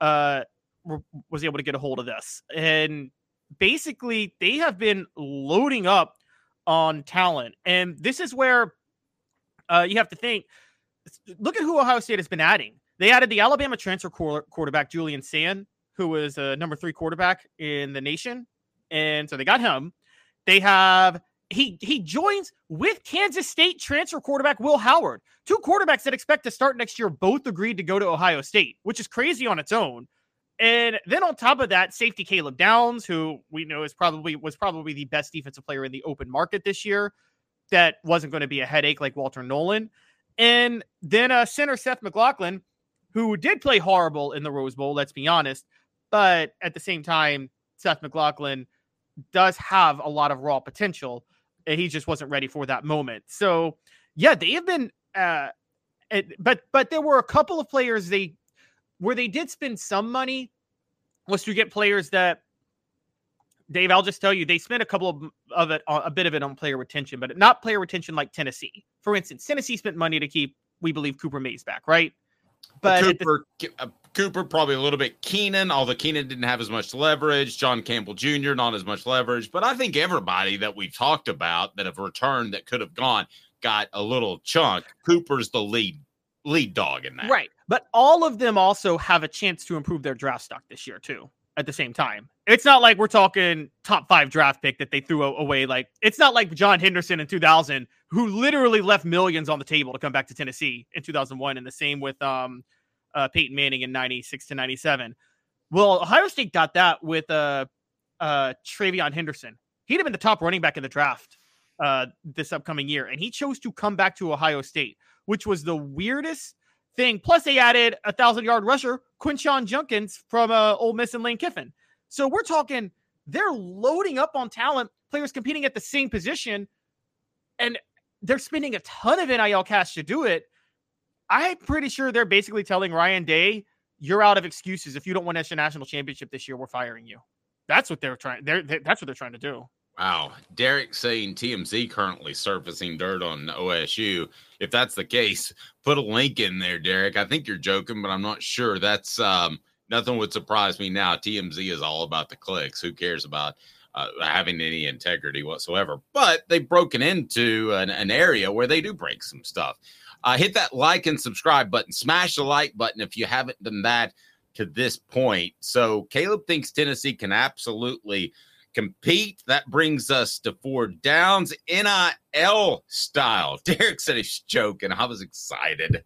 was able to get a hold of this. And basically, they have been loading up on talent. And this is where you have to think. Look at who Ohio State has been adding. They added the Alabama transfer quarterback, Julian Sand, who was a number 3 quarterback in the nation. And so they got him. They have... He joins with Kansas State transfer quarterback Will Howard. 2 quarterbacks that expect to start next year both agreed to go to Ohio State, which is crazy on its own. And then on top of that, safety Caleb Downs, who we know was probably the best defensive player in the open market this year, that wasn't going to be a headache like Walter Nolan. And then center Seth McLaughlin, who did play horrible in the Rose Bowl, let's be honest. But at the same time, Seth McLaughlin does have a lot of raw potential. He just wasn't ready for that moment. So, yeah, they have been but there were a couple of players where they did spend some money was to get players that, Dave, I'll just tell you, they spent a bit of it on player retention, but not player retention like Tennessee. For instance, Tennessee spent money to keep, we believe, Cooper Mays back, right? But Cooper probably a little bit Keenan, although Keenan didn't have as much leverage. John Campbell Jr., not as much leverage. But I think everybody that we've talked about that have returned that could have gone got a little chunk. Cooper's the lead dog in that. Right. But all of them also have a chance to improve their draft stock this year, too, at the same time. It's not like we're talking top 5 draft pick that they threw away. Like, it's not like John Henderson in 2000, who literally left millions on the table to come back to Tennessee in 2001. And the same with Peyton Manning in 96 to 97. Well, Ohio State got that with Travion Henderson. He'd have been the top running back in the draft this upcoming year. And he chose to come back to Ohio State, which was the weirdest thing. Plus, they added a 1,000-yard rusher, Quinshon Judkins from Ole Miss and Lane Kiffin. So we're talking they're loading up on talent, players competing at the same position, and they're spending a ton of NIL cash to do it. I'm pretty sure they're basically telling Ryan Day, you're out of excuses. If you don't win a national championship this year, we're firing you. That's what they're trying. That's what they're trying to do. Wow. Derek saying TMZ currently surfacing dirt on OSU. If that's the case, put a link in there, Derek. I think you're joking, but I'm not sure. That's nothing would surprise me now. TMZ is all about the clicks. Who cares about having any integrity whatsoever? But they've broken into an area where they do break some stuff. Hit that like and subscribe button. Smash the like button if you haven't done that to this point. So Caleb thinks Tennessee can absolutely compete. That brings us to 4 downs, NIL style. Derek said he's joking. I was excited.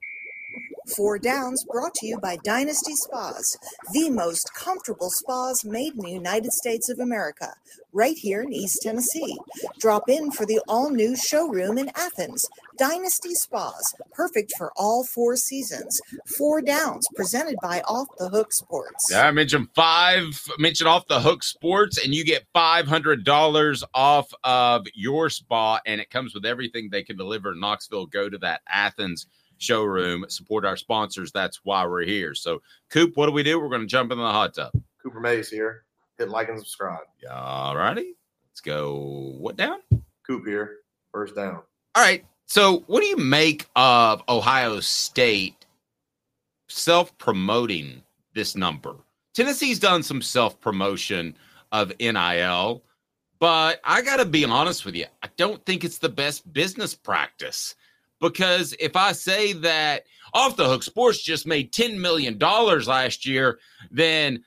4 Downs brought to you by Dynasty Spas, the most comfortable spas made in the United States of America, right here in East Tennessee. Drop in for the all-new showroom in Athens. Dynasty Spas, perfect for all 4 seasons. 4 Downs, presented by Off the Hook Sports. Yeah, I mentioned Off the Hook Sports, and you get $500 off of your spa, and it comes with everything they can deliver in Knoxville. Go to that Athens showroom, support our sponsors. That's why we're here. So, Coop, what do? We're going to jump into the hot tub. Cooper Mays here. Hit like and subscribe. All righty. Let's go. What down? Coop here. First down. All right. So, what do you make of Ohio State self-promoting this number? Tennessee's done some self-promotion of NIL, but I got to be honest with you. I don't think it's the best business practice. Because if I say that Off the Hook Sports just made $10 million last year, then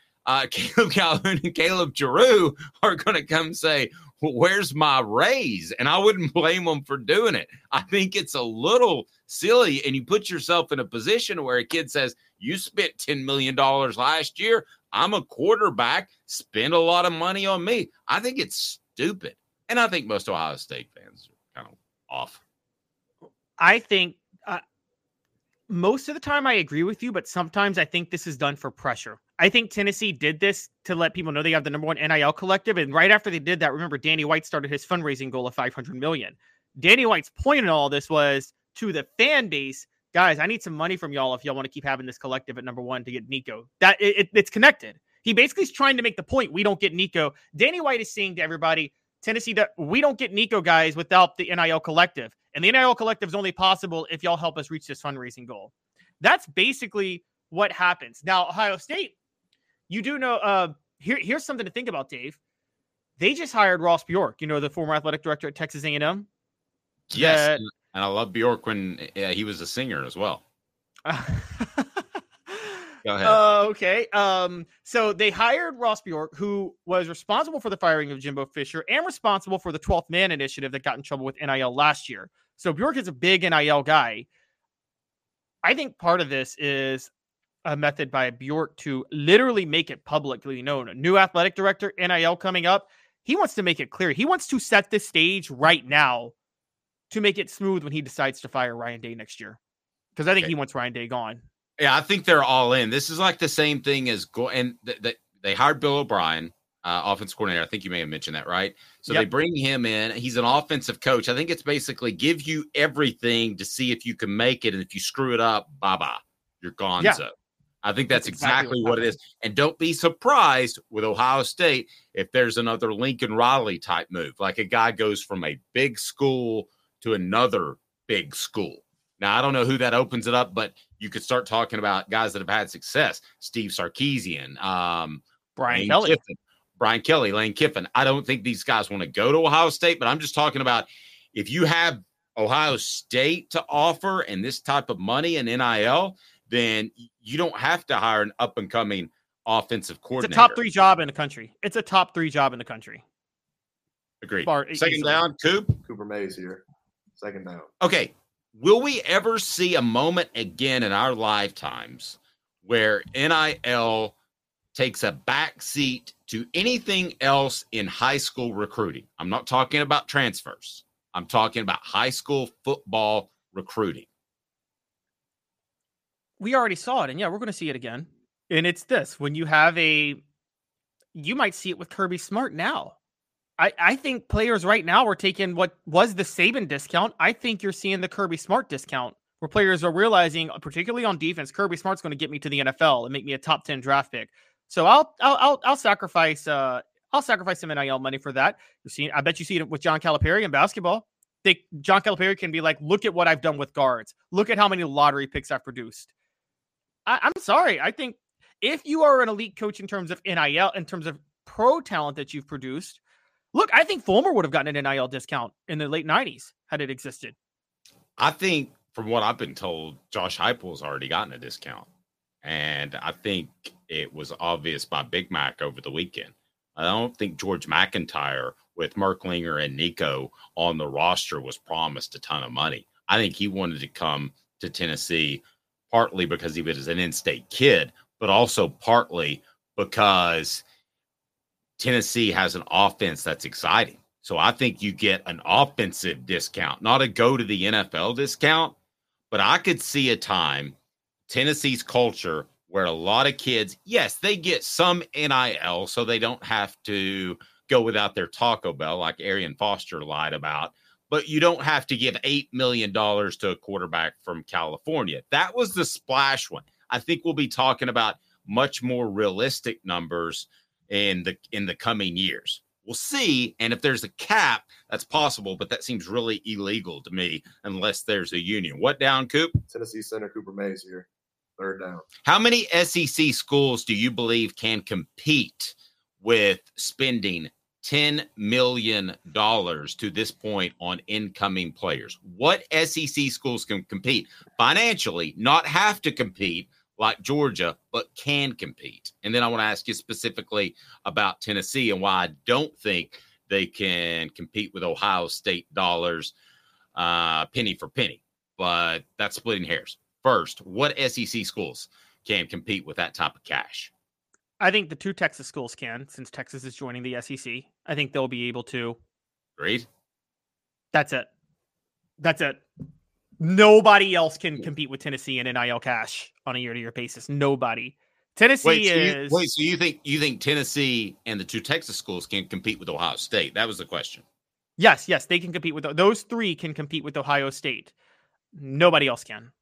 Caleb Calhoun and Caleb Giroux are going to come say, well, where's my raise? And I wouldn't blame them for doing it. I think it's a little silly, and you put yourself in a position where a kid says, you spent $10 million last year. I'm a quarterback. Spend a lot of money on me. I think it's stupid, and I think most Ohio State fans are kind of off. I think most of the time I agree with you, but sometimes I think this is done for pressure. I think Tennessee did this to let people know they have the number one NIL collective. And right after they did that, remember, Danny White started his fundraising goal of $500 million. Danny White's point in all this was to the fan base, guys, I need some money from y'all if y'all want to keep having this collective at number one to get Nico. That it's connected. He basically is trying to make the point, we don't get Nico. Danny White is saying to everybody, Tennessee, we don't get Nico, guys, without the NIL collective. And the NIL collective is only possible if y'all help us reach this fundraising goal. That's basically what happens. Now, Ohio State, you do know, here's something to think about, Dave. They just hired Ross Bjork, the former athletic director at Texas A&M. Yes, and I love Bjork when he was a singer as well. Go ahead. Okay. So they hired Ross Bjork, who was responsible for the firing of Jimbo Fisher and responsible for the 12th man initiative that got in trouble with NIL last year. So Bjork is a big NIL guy. I think part of this is a method by Bjork to literally make it publicly known. A new athletic director, NIL coming up. He wants to make it clear. He wants to set the stage right now to make it smooth when he decides to fire Ryan Day next year. Because I think he wants Ryan Day gone. Yeah, I think they're all in. This is like the same thing as they hired Bill O'Brien, offense coordinator. I think you may have mentioned that, right? So Yep. They bring him in. He's an offensive coach. I think it's basically give you everything to see if you can make it, and if you screw it up, bye-bye. You're gonzo. Yeah. I think that's exactly what it is. And don't be surprised with Ohio State if there's another Lincoln Riley type move, like a guy goes from a big school to another big school. Now, I don't know who that opens it up, but you could start talking about guys that have had success. Steve Sarkisian, Brian Kelly, Lane Kiffin. I don't think these guys want to go to Ohio State, but I'm just talking about if you have Ohio State to offer and this type of money and NIL, then you don't have to hire an up-and-coming offensive coordinator. It's a top 3 job in the country. Agreed. Second down, Coop. Cooper Mays here. Second down. Okay. Will we ever see a moment again in our lifetimes where NIL takes a backseat to anything else in high school recruiting? I'm not talking about transfers. I'm talking about high school football recruiting. We already saw it, and yeah, we're going to see it again. And it's this. When you have you might see it with Kirby Smart now. I think players right now are taking what was the Saban discount. I think you're seeing the Kirby Smart discount where players are realizing, particularly on defense, Kirby Smart's going to get me to the NFL and make me a top 10 draft pick. So I'll sacrifice some NIL money for that. I bet you see it with John Calipari in basketball. John Calipari can be like, look at what I've done with guards. Look at how many lottery picks I've produced. I'm sorry. I think if you are an elite coach in terms of NIL, in terms of pro talent that you've produced, look, I think Fulmer would have gotten an NIL discount in the late 90s had it existed. I think, from what I've been told, Josh Heupel's already gotten a discount. And I think it was obvious by Big Mac over the weekend. I don't think George McIntyre with Merklinger and Nico on the roster was promised a ton of money. I think he wanted to come to Tennessee partly because he was an in-state kid, but also partly because Tennessee has an offense that's exciting. So I think you get an offensive discount, not a go to the NFL discount, but I could see a time Tennessee's culture where a lot of kids, yes, they get some NIL so they don't have to go without their Taco Bell like Arian Foster lied about, but you don't have to give $8 million to a quarterback from California. That was the splash one. I think we'll be talking about much more realistic numbers in the coming years. We'll see, and if there's a cap, that's possible, but that seems really illegal to me unless there's a union. What down, Coop? Tennessee center Cooper Mays here. Third down. How many SEC schools do you believe can compete with spending $10 million to this point on incoming players? What SEC schools can compete financially, not have to compete like Georgia, but can compete? And then I want to ask you specifically about Tennessee and why I don't think they can compete with Ohio State dollars penny for penny, but that's splitting hairs. First, what SEC schools can compete with that type of cash? I think the two Texas schools can, since Texas is joining the SEC. I think they'll be able to. Great. That's it. Nobody else can compete with Tennessee in NIL cash on a year-to-year basis. Nobody. So you think Tennessee and the two Texas schools can compete with Ohio State? That was the question. Yes, they can compete with those three. Can compete with Ohio State. Nobody else can.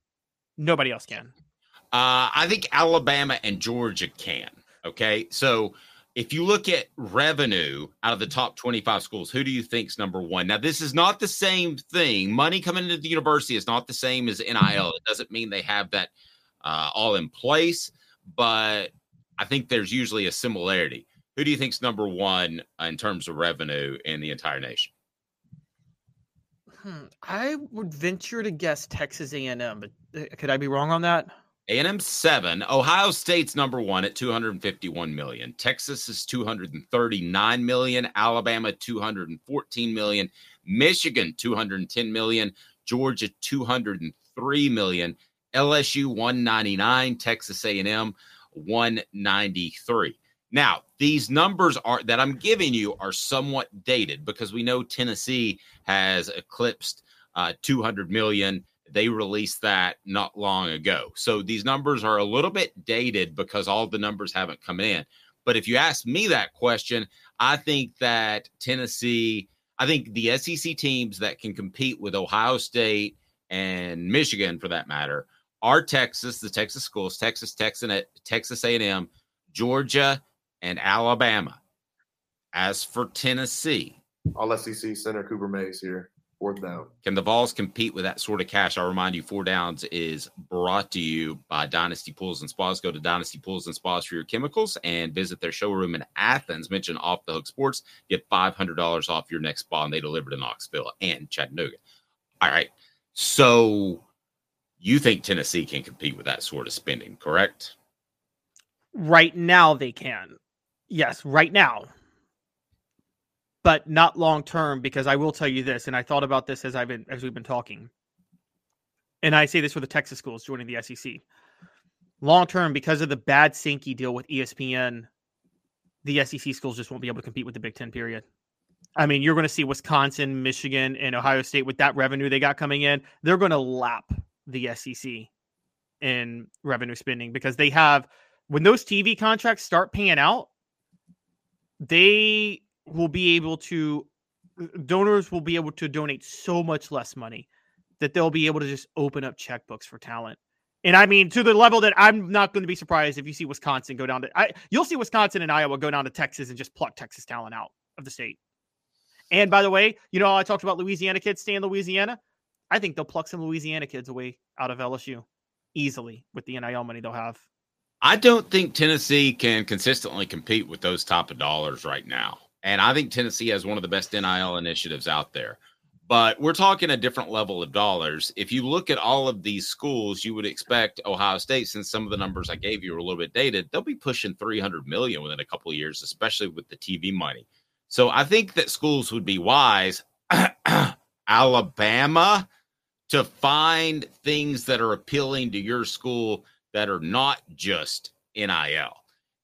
I think Alabama and Georgia can. Okay, so if you look at revenue out of the top 25 schools, who do you think's number one? Now, this is not the same thing. Money coming into the university is not the same as NIL. It doesn't mean they have that all in place, but I think there's usually a similarity. Who do you think's number one in terms of revenue in the entire nation? I would venture to guess Texas A&M, but could I be wrong on that? A&M 7, Ohio State's number one at $251 million. Texas is $239 million. Alabama, $214 million. Michigan, $210 million. Georgia, $203 million. LSU, $199. Texas A&M, $193. Now, these numbers that I'm giving you are somewhat dated because we know Tennessee has eclipsed $200 million. They released that not long ago. So these numbers are a little bit dated because all the numbers haven't come in. But if you ask me that question, I think that the SEC teams that can compete with Ohio State and Michigan, for that matter, are Texas, the Texas schools, Texas A&M, Georgia, and Alabama. As for Tennessee. All SEC center Cooper Mays here. Fourth down. Can the Vols compete with that sort of cash? I'll remind you, Four Downs is brought to you by Dynasty Pools and Spas. Go to Dynasty Pools and Spas for your chemicals and visit their showroom in Athens. Mention Off the Hook Sports. Get $500 off your next spa, and they delivered in Knoxville and Chattanooga. All right. So you think Tennessee can compete with that sort of spending, correct? Right now they can. Yes, right now. But not long term, because I will tell you this, and I thought about this as we've been talking. And I say this for the Texas schools joining the SEC. Long term, because of the bad Sankey deal with ESPN, the SEC schools just won't be able to compete with the Big Ten, period. I mean, you're going to see Wisconsin, Michigan, and Ohio State with that revenue they got coming in. They're going to lap the SEC in revenue spending because they have, when those TV contracts start paying out, donors will be able to donate so much less money that they'll be able to just open up checkbooks for talent. And I mean, to the level that I'm not going to be surprised if you see Wisconsin go down to, you'll see Wisconsin and Iowa go down to Texas and just pluck Texas talent out of the state. And by the way, you know, I talked about Louisiana kids staying in Louisiana. I think they'll pluck some Louisiana kids away out of LSU easily with the NIL money they'll have. I don't think Tennessee can consistently compete with those type of dollars right now. And I think Tennessee has one of the best NIL initiatives out there. But we're talking a different level of dollars. If you look at all of these schools, you would expect Ohio State, since some of the numbers I gave you are a little bit dated, they'll be pushing $300 million within a couple of years, especially with the TV money. So I think that schools would be wise, Alabama, to find things that are appealing to your school that are not just NIL.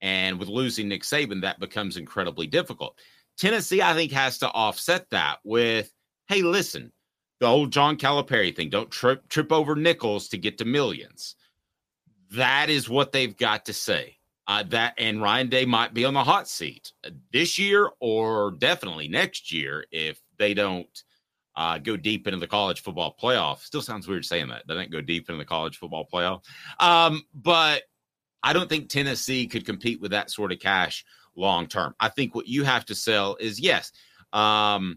And with losing Nick Saban, that becomes incredibly difficult. Tennessee, I think, has to offset that with, hey, listen, the old John Calipari thing, don't trip over nickels to get to millions. That is what they've got to say. That and Ryan Day might be on the hot seat this year or definitely next year if they don't go deep into the college football playoff. Still sounds weird saying that. They didn't go deep into the college football playoff. But I don't think Tennessee could compete with that sort of cash long term. I think what you have to sell is, yes, Ohio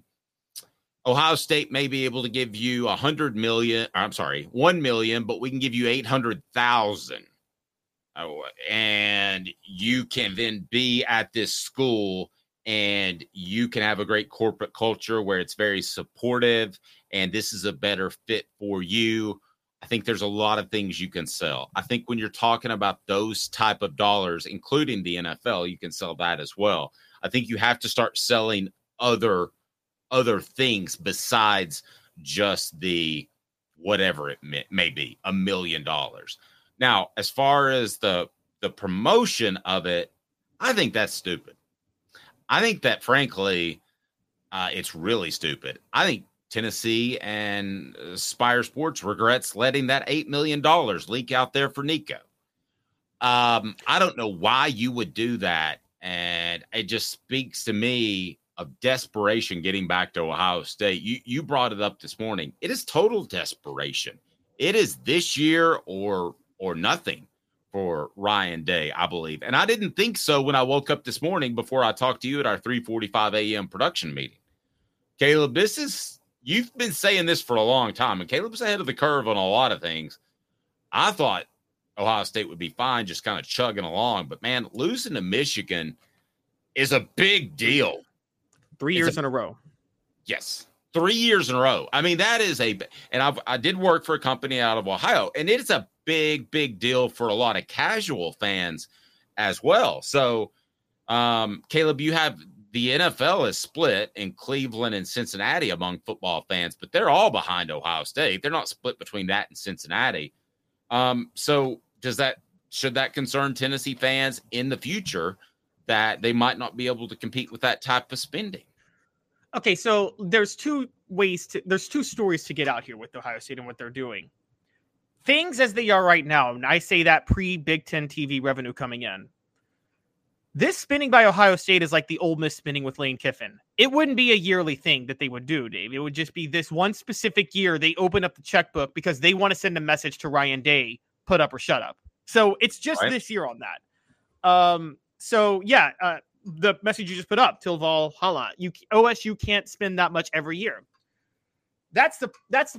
State may be able to give you $1 million, but we can give you $800,000. And you can then be at this school and you can have a great corporate culture where it's very supportive and this is a better fit for you. I think there's a lot of things you can sell. I think when you're talking about those type of dollars, including the NFL, you can sell that as well. I think you have to start selling other things besides just the whatever it may be, $1 million. Now, as far as the promotion of it, I think that's stupid. I think that, frankly, it's really stupid. I think Tennessee and Spire Sports regrets letting that $8 million leak out there for Nico. I don't know why you would do that, and it just speaks to me of desperation getting back to Ohio State. You brought it up this morning. It is total desperation. It is this year or nothing for Ryan Day, I believe. And I didn't think so when I woke up this morning before I talked to you at our 3:45 a.m. production meeting. Caleb, you've been saying this for a long time, and Caleb's ahead of the curve on a lot of things. I thought Ohio State would be fine, just kind of chugging along. But, man, losing to Michigan is a big deal. 3 years in a row. Yes. 3 years in a row. I mean, that is I did work for a company out of Ohio, and it's a big, big deal for a lot of casual fans as well. So, Caleb, you have the NFL is split in Cleveland and Cincinnati among football fans, but they're all behind Ohio State. They're not split between that and Cincinnati. So should that concern Tennessee fans in the future that they might not be able to compete with that type of spending? Okay, so there's two stories to get out here with Ohio State and what they're doing. Things as they are right now, and I say that pre-Big Ten TV revenue coming in, this spending by Ohio State is like the Ole Miss spending with Lane Kiffin. It wouldn't be a yearly thing that they would do, Dave. It would just be this one specific year they open up the checkbook because they want to send a message to Ryan Day, put up or shut up. So it's just this year on that. So the message you just put up, till Valhalla, OSU can't spend that much every year. That's the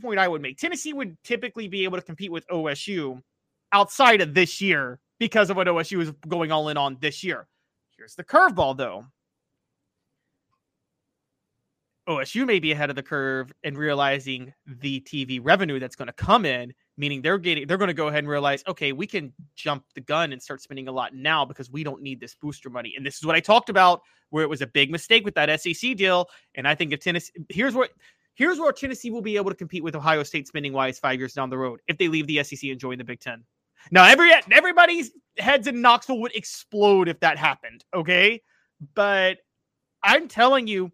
point I would make. Tennessee would typically be able to compete with OSU outside of this year because of what OSU is going all in on this year. Here's the curveball, though. OSU may be ahead of the curve in realizing the TV revenue that's going to come in, meaning they're going to go ahead and realize, okay, we can jump the gun and start spending a lot now because we don't need this booster money. And this is what I talked about, where it was a big mistake with that SEC deal. And I think if Tennessee, here's where Tennessee will be able to compete with Ohio State spending-wise 5 years down the road if they leave the SEC and join the Big Ten. Now, everybody's heads in Knoxville would explode if that happened, okay? But I'm telling you,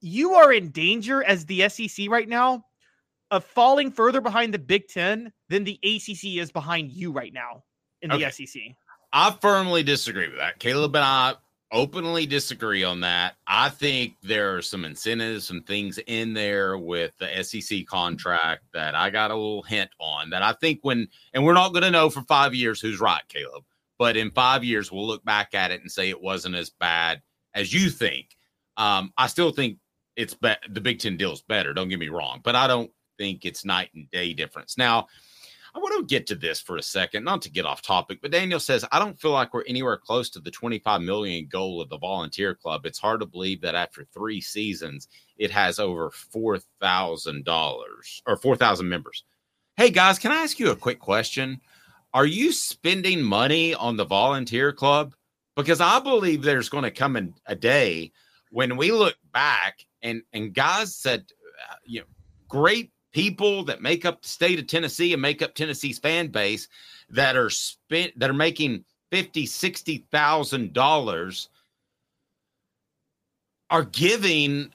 you are in danger as the SEC right now of falling further behind the Big Ten than the ACC is behind you right now in the SEC. I firmly disagree with that. Caleb and I openly disagree on that. I think there are some incentives, some things in there with the SEC contract that I got a little hint on that I think and we're not going to know for 5 years who's right, Caleb, but in 5 years, we'll look back at it and say it wasn't as bad as you think. I still think it's the Big Ten deal is better. Don't get me wrong, but I don't think it's night and day difference. Now, I want to get to this for a second, not to get off topic, but Daniel says, I don't feel like we're anywhere close to the $25 million goal of the Volunteer Club. It's hard to believe that after three seasons, it has over $4,000 or 4,000 members. Hey guys, can I ask you a quick question? Are you spending money on the Volunteer Club? Because I believe there's going to come a day when we look back and guys said, you know, great people that make up the state of Tennessee and make up Tennessee's fan base that are making $50,000-$60,000 are giving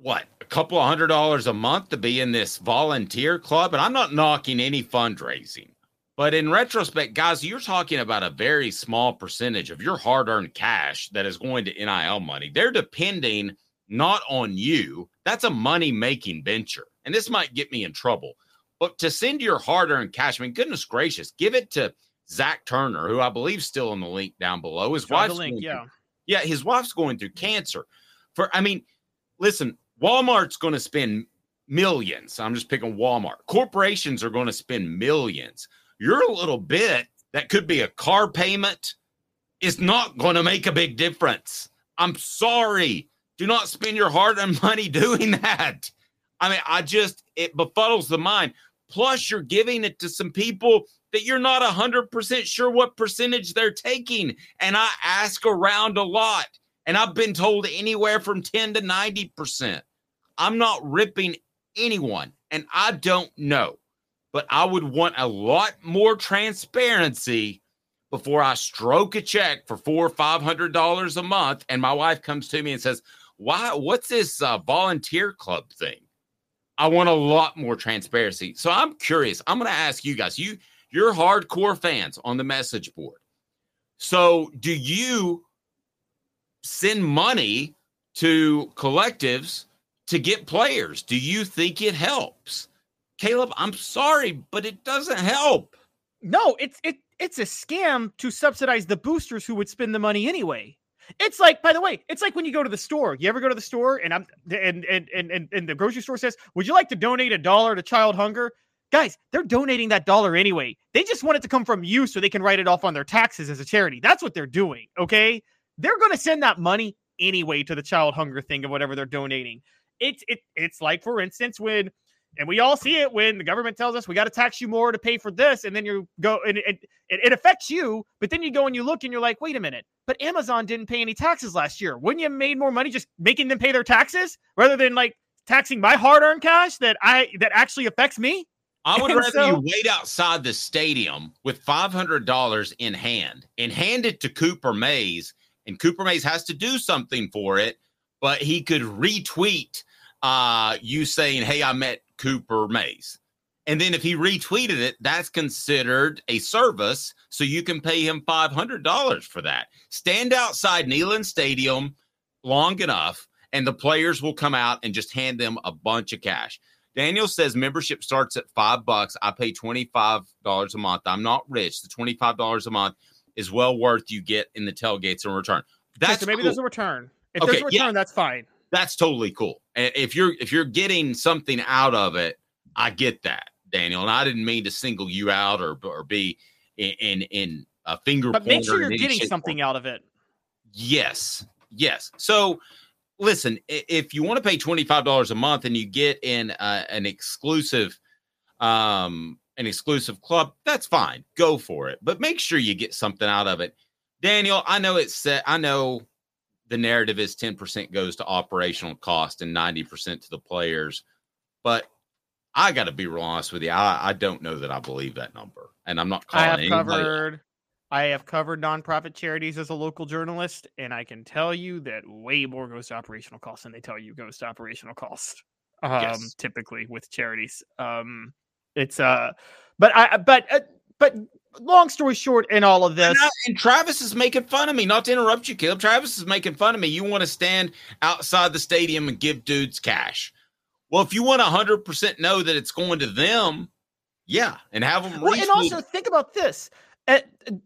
what, a couple of $100 a month to be in this volunteer club. And I'm not knocking any fundraising, but in retrospect, guys, you're talking about a very small percentage of your hard-earned cash that is going to NIL money. They're depending not on you. That's a money-making venture. And this might get me in trouble, but to send your hard-earned cash, I mean, goodness gracious, give it to Zach Turner, who I believe is still in the link down below. His wife's link, his wife's going through cancer. For, I mean, listen, Walmart's going to spend millions. I'm just picking Walmart. Corporations are going to spend millions. Your little bit that could be a car payment is not going to make a big difference. I'm sorry. Do not spend your hard-earned money doing that. I mean, it befuddles the mind. Plus, you're giving it to some people that you're not 100% sure what percentage they're taking. And I ask around a lot, and I've been told anywhere from 10 to 90%. I'm not ripping anyone, and I don't know. But I would want a lot more transparency before I stroke a check for $400 or $500 a month, and my wife comes to me and says, "Why? What's this volunteer club thing?" I want a lot more transparency. So I'm curious. I'm going to ask you guys, you're hardcore fans on the message board. So do you send money to collectives to get players? Do you think it helps? Caleb, I'm sorry, but it doesn't help. No, it's a scam to subsidize the boosters who would spend the money anyway. It's like, by the way, it's like when you go to the store. You ever go to the store and the grocery store says, "Would you like to donate $1 to child hunger?" Guys, they're donating that $1 anyway. They just want it to come from you so they can write it off on their taxes as a charity. That's what they're doing, okay? They're going to send that money anyway to the child hunger thing of whatever they're donating. It's like, for instance, when, and we all see it, when the government tells us we got to tax you more to pay for this, and then you go and it affects you, but then you go and you look and you're like, wait a minute, but Amazon didn't pay any taxes last year. Wouldn't you have made more money just making them pay their taxes rather than like taxing my hard-earned cash that actually affects me? I would rather you wait outside the stadium with $500 in hand and hand it to Cooper Mays, and Cooper Mays has to do something for it, but he could retweet you saying, "Hey, I met Cooper Mays." And then if he retweeted it, that's considered a service, so you can pay him $500 for that. Stand outside Neyland Stadium long enough, and the players will come out and just hand them a bunch of cash. Daniel says membership starts at $5. I pay $25 a month. I'm not rich. The $25 a month is well worth you get in the tailgates in return. That's so maybe cool. There's a return. If there's a return, that's fine. That's totally cool. And if you're getting something out of it, I get that, Daniel. And I didn't mean to single you out or be in a finger pointer. But make sure you're getting something out of it. Yes. So listen, if you want to pay $25 a month and you get in an exclusive club, that's fine. Go for it. But make sure you get something out of it, Daniel. I know. The narrative is 10% goes to operational cost and 90% to the players. But I got to be real honest with you. I don't know that I believe that number. And I'm not calling anybody. I have covered nonprofit charities as a local journalist, and I can tell you that way more goes to operational costs than they tell you goes to operational costs. Yes. Typically with charities. But long story short, in all of this, and Travis is making fun of me. Not to interrupt you, Caleb. Travis is making fun of me. You want to stand outside the stadium and give dudes cash? Well, if you want 100% know that it's going to them, and have them. Well, and also think about this.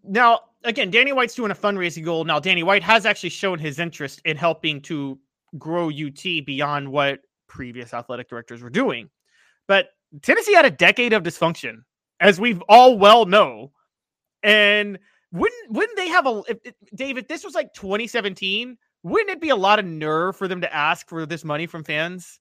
Now, again, Danny White's doing a fundraising goal. Now, Danny White has actually shown his interest in helping to grow UT beyond what previous athletic directors were doing. But Tennessee had a decade of dysfunction. as we all well know. And wouldn't they have a, if, Dave, if this was like 2017, wouldn't it be a lot of nerve for them to ask for this money from fans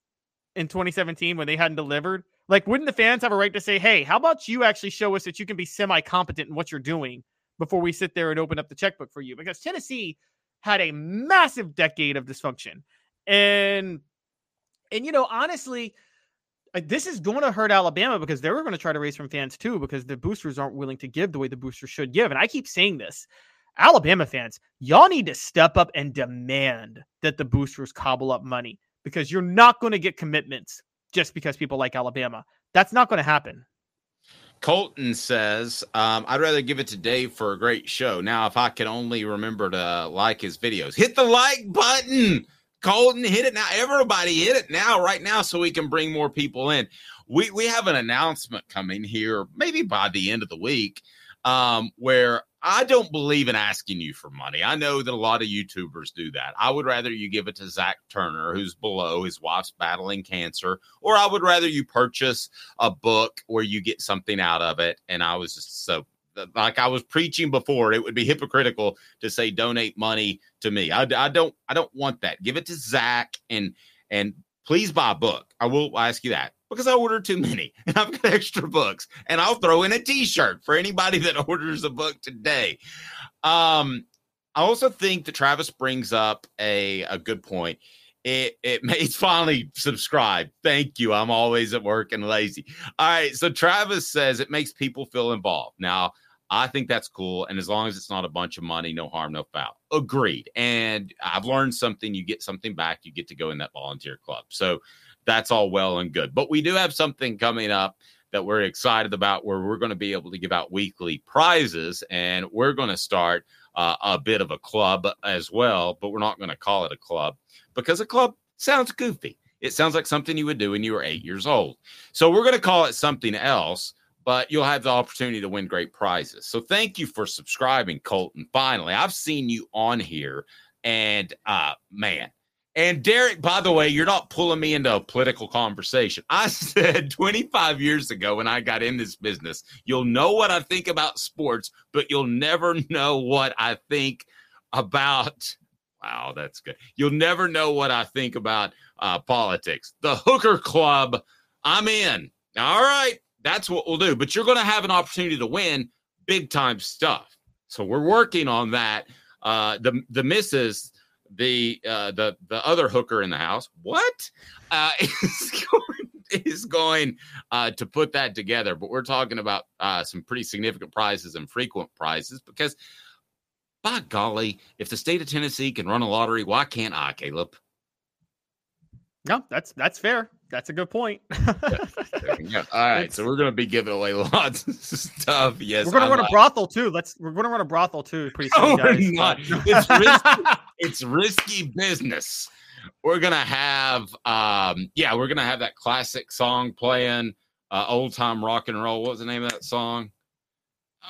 in 2017 when they hadn't delivered? Like, wouldn't the fans have a right to say, hey, how about you actually show us that you can be semi-competent in what you're doing before we sit there and open up the checkbook for you? Because Tennessee had a massive decade of dysfunction. And you know, honestly, this is going to hurt Alabama because they were going to try to raise from fans too, because the boosters aren't willing to give the way the boosters should give. And I keep saying this, Alabama fans, y'all need to step up and demand that the boosters cobble up money, because you're not going to get commitments just because people like Alabama. That's not going to happen. Colton says, I'd rather give it to Dave for a great show. Now, if I could only remember to like his videos, hit the like button. Colton, hit it now. Everybody hit it now, right now, so we can bring more people in. We have an announcement coming here, maybe by the end of the week, where I don't believe in asking you for money. I know that a lot of YouTubers do that. I would rather you give it to Zach Turner, who's below. His wife's battling cancer. Or I would rather you purchase a book where you get something out of it. And I was just so... Like I was preaching before, it would be hypocritical to say donate money to me. I don't want that. Give it to Zach and please buy a book. I will ask you that because I ordered too many and I've got extra books, and I'll throw in a T-shirt for anybody that orders a book today. I also think that Travis brings up a good point. It's finally subscribed. Thank you. I'm always at work and lazy. All right. So Travis says it makes people feel involved. Now, I think that's cool. And as long as it's not a bunch of money, no harm, no foul. Agreed. And I've learned something. You get something back. You get to go in that volunteer club. So that's all well and good. But we do have something coming up that we're excited about where we're going to be able to give out weekly prizes. And we're going to start a bit of a club as well. But we're not going to call it a club because a club sounds goofy. It sounds like something you would do when you were 8 years old. So we're going to call it something else. But you'll have the opportunity to win great prizes. So thank you for subscribing, Colton. Finally, I've seen you on here. And, man. And, Derek, by the way, you're not pulling me into a political conversation. I said 25 years ago when I got in this business, you'll know what I think about sports, but you'll never know what I think about – wow, that's good. You'll never know what I think about politics. The Hooker Club, I'm in. All right. That's what we'll do. But you're going to have an opportunity to win big-time stuff. So we're working on that. The missus, the other hooker in the house, what? Is going to put that together. But we're talking about some pretty significant prizes and frequent prizes because, by golly, if the state of Tennessee can run a lottery, why can't I, Caleb? No, that's fair. That's a good point. Yeah. All right. So we're going to be giving away lots of stuff. Yes. We're going to run a brothel too. We're going to run a brothel too. Pretty soon. No, we're not. It's risky. It's risky business. We're going to have, we're going to have that classic song playing, old time rock and roll. What was the name of that song?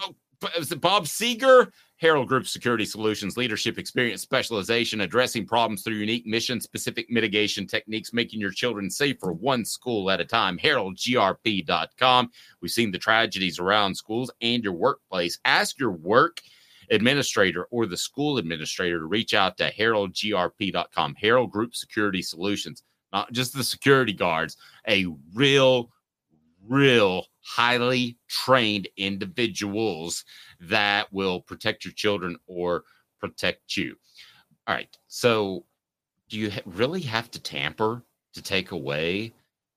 Oh, was it Bob Seger? Herald Group Security Solutions, leadership, experience, specialization, addressing problems through unique mission-specific mitigation techniques, making your children safer one school at a time. HeraldGRP.com. We've seen the tragedies around schools and your workplace. Ask your work administrator or the school administrator to reach out to HeraldGRP.com. Herald Group Security Solutions, not just the security guards, a real highly trained individuals that will protect your children or protect you. All right. So do you really have to tamper to take away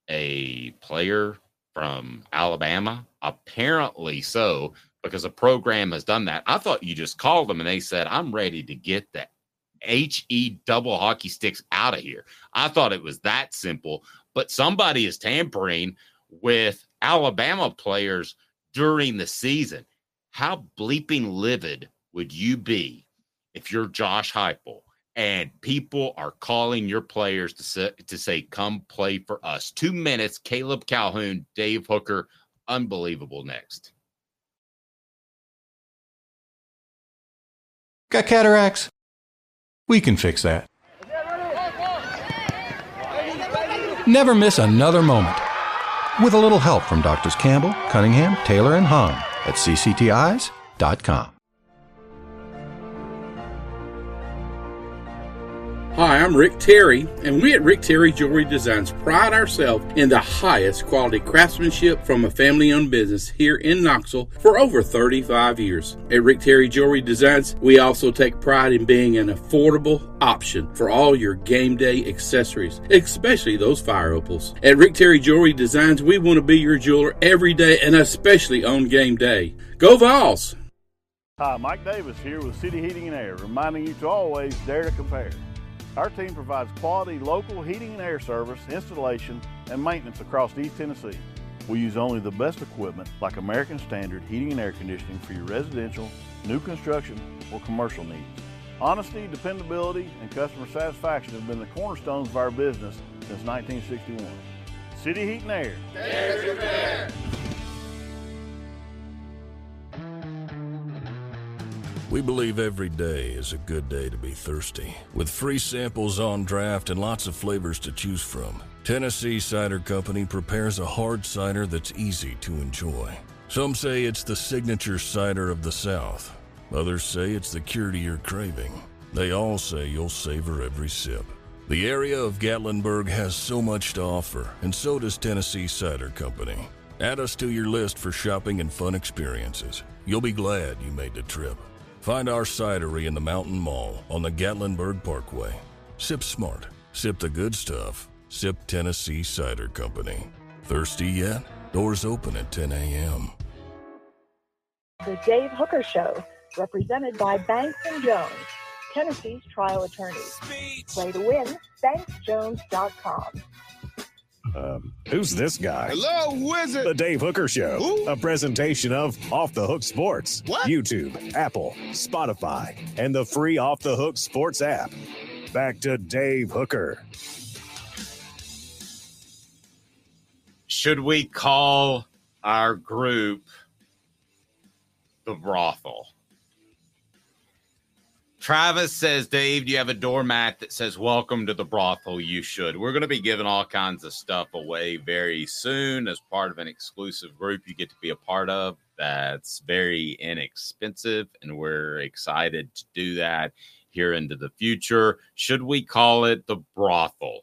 a player from Alabama? Apparently so, because a program has done that. I thought you just called them and they said, I'm ready to get that HE double hockey sticks out of here. I thought it was that simple, but somebody is tampering with Alabama players during the season. How bleeping livid would you be if you're Josh Heupel and people are calling your players to say, come play for us? 2 minutes, Caleb Calhoun, Dave Hooker, unbelievable next. Got cataracts? We can fix that. Never miss another moment. with a little help from Drs. Campbell, Cunningham, Taylor, and Hahn at cctis.com. Hi, I'm Rick Terry, and we at Rick Terry Jewelry Designs pride ourselves in the highest quality craftsmanship from a family-owned business here in Knoxville for over 35 years. At Rick Terry Jewelry Designs, we also take pride in being an affordable option for all your game day accessories, especially those fire opals. At Rick Terry Jewelry Designs, we want to be your jeweler every day and especially on game day. Go Vols! Hi, Mike Davis here with City Heating and Air, reminding you to always dare to compare. Our team provides quality local heating and air service, installation, and maintenance across East Tennessee. We use only the best equipment like American Standard Heating and Air Conditioning for your residential, new construction, or commercial needs. Honesty, dependability, and customer satisfaction have been the cornerstones of our business since 1961. City Heat and Air. There's your man. We believe every day is a good day to be thirsty. With free samples on draft and lots of flavors to choose from, Tennessee Cider Company prepares a hard cider that's easy to enjoy. Some say it's the signature cider of the South. Others say it's the cure to your craving. They all say you'll savor every sip. The area of Gatlinburg has so much to offer, and so does Tennessee Cider Company. Add us to your list for shopping and fun experiences. You'll be glad you made the trip. Find our cidery in the Mountain Mall on the Gatlinburg Parkway. Sip smart. Sip the good stuff. Sip Tennessee Cider Company. Thirsty yet? Doors open at 10 a.m. The Dave Hooker Show, represented by Banks and Jones, Tennessee's trial attorneys. Play to win, banksjones.com. Who's this guy? Hello, Wizard! The Dave Hooker Show. Ooh. A presentation of Off the Hook Sports. What? YouTube, Apple, Spotify, and the free Off the Hook Sports app. Back to Dave Hooker. Should we call our group the brothel? Travis says, Dave, do you have a doormat that says, welcome to the brothel? You should. We're going to be giving all kinds of stuff away very soon as part of an exclusive group you get to be a part of. That's very inexpensive, and we're excited to do that here into the future. Should we call it the brothel?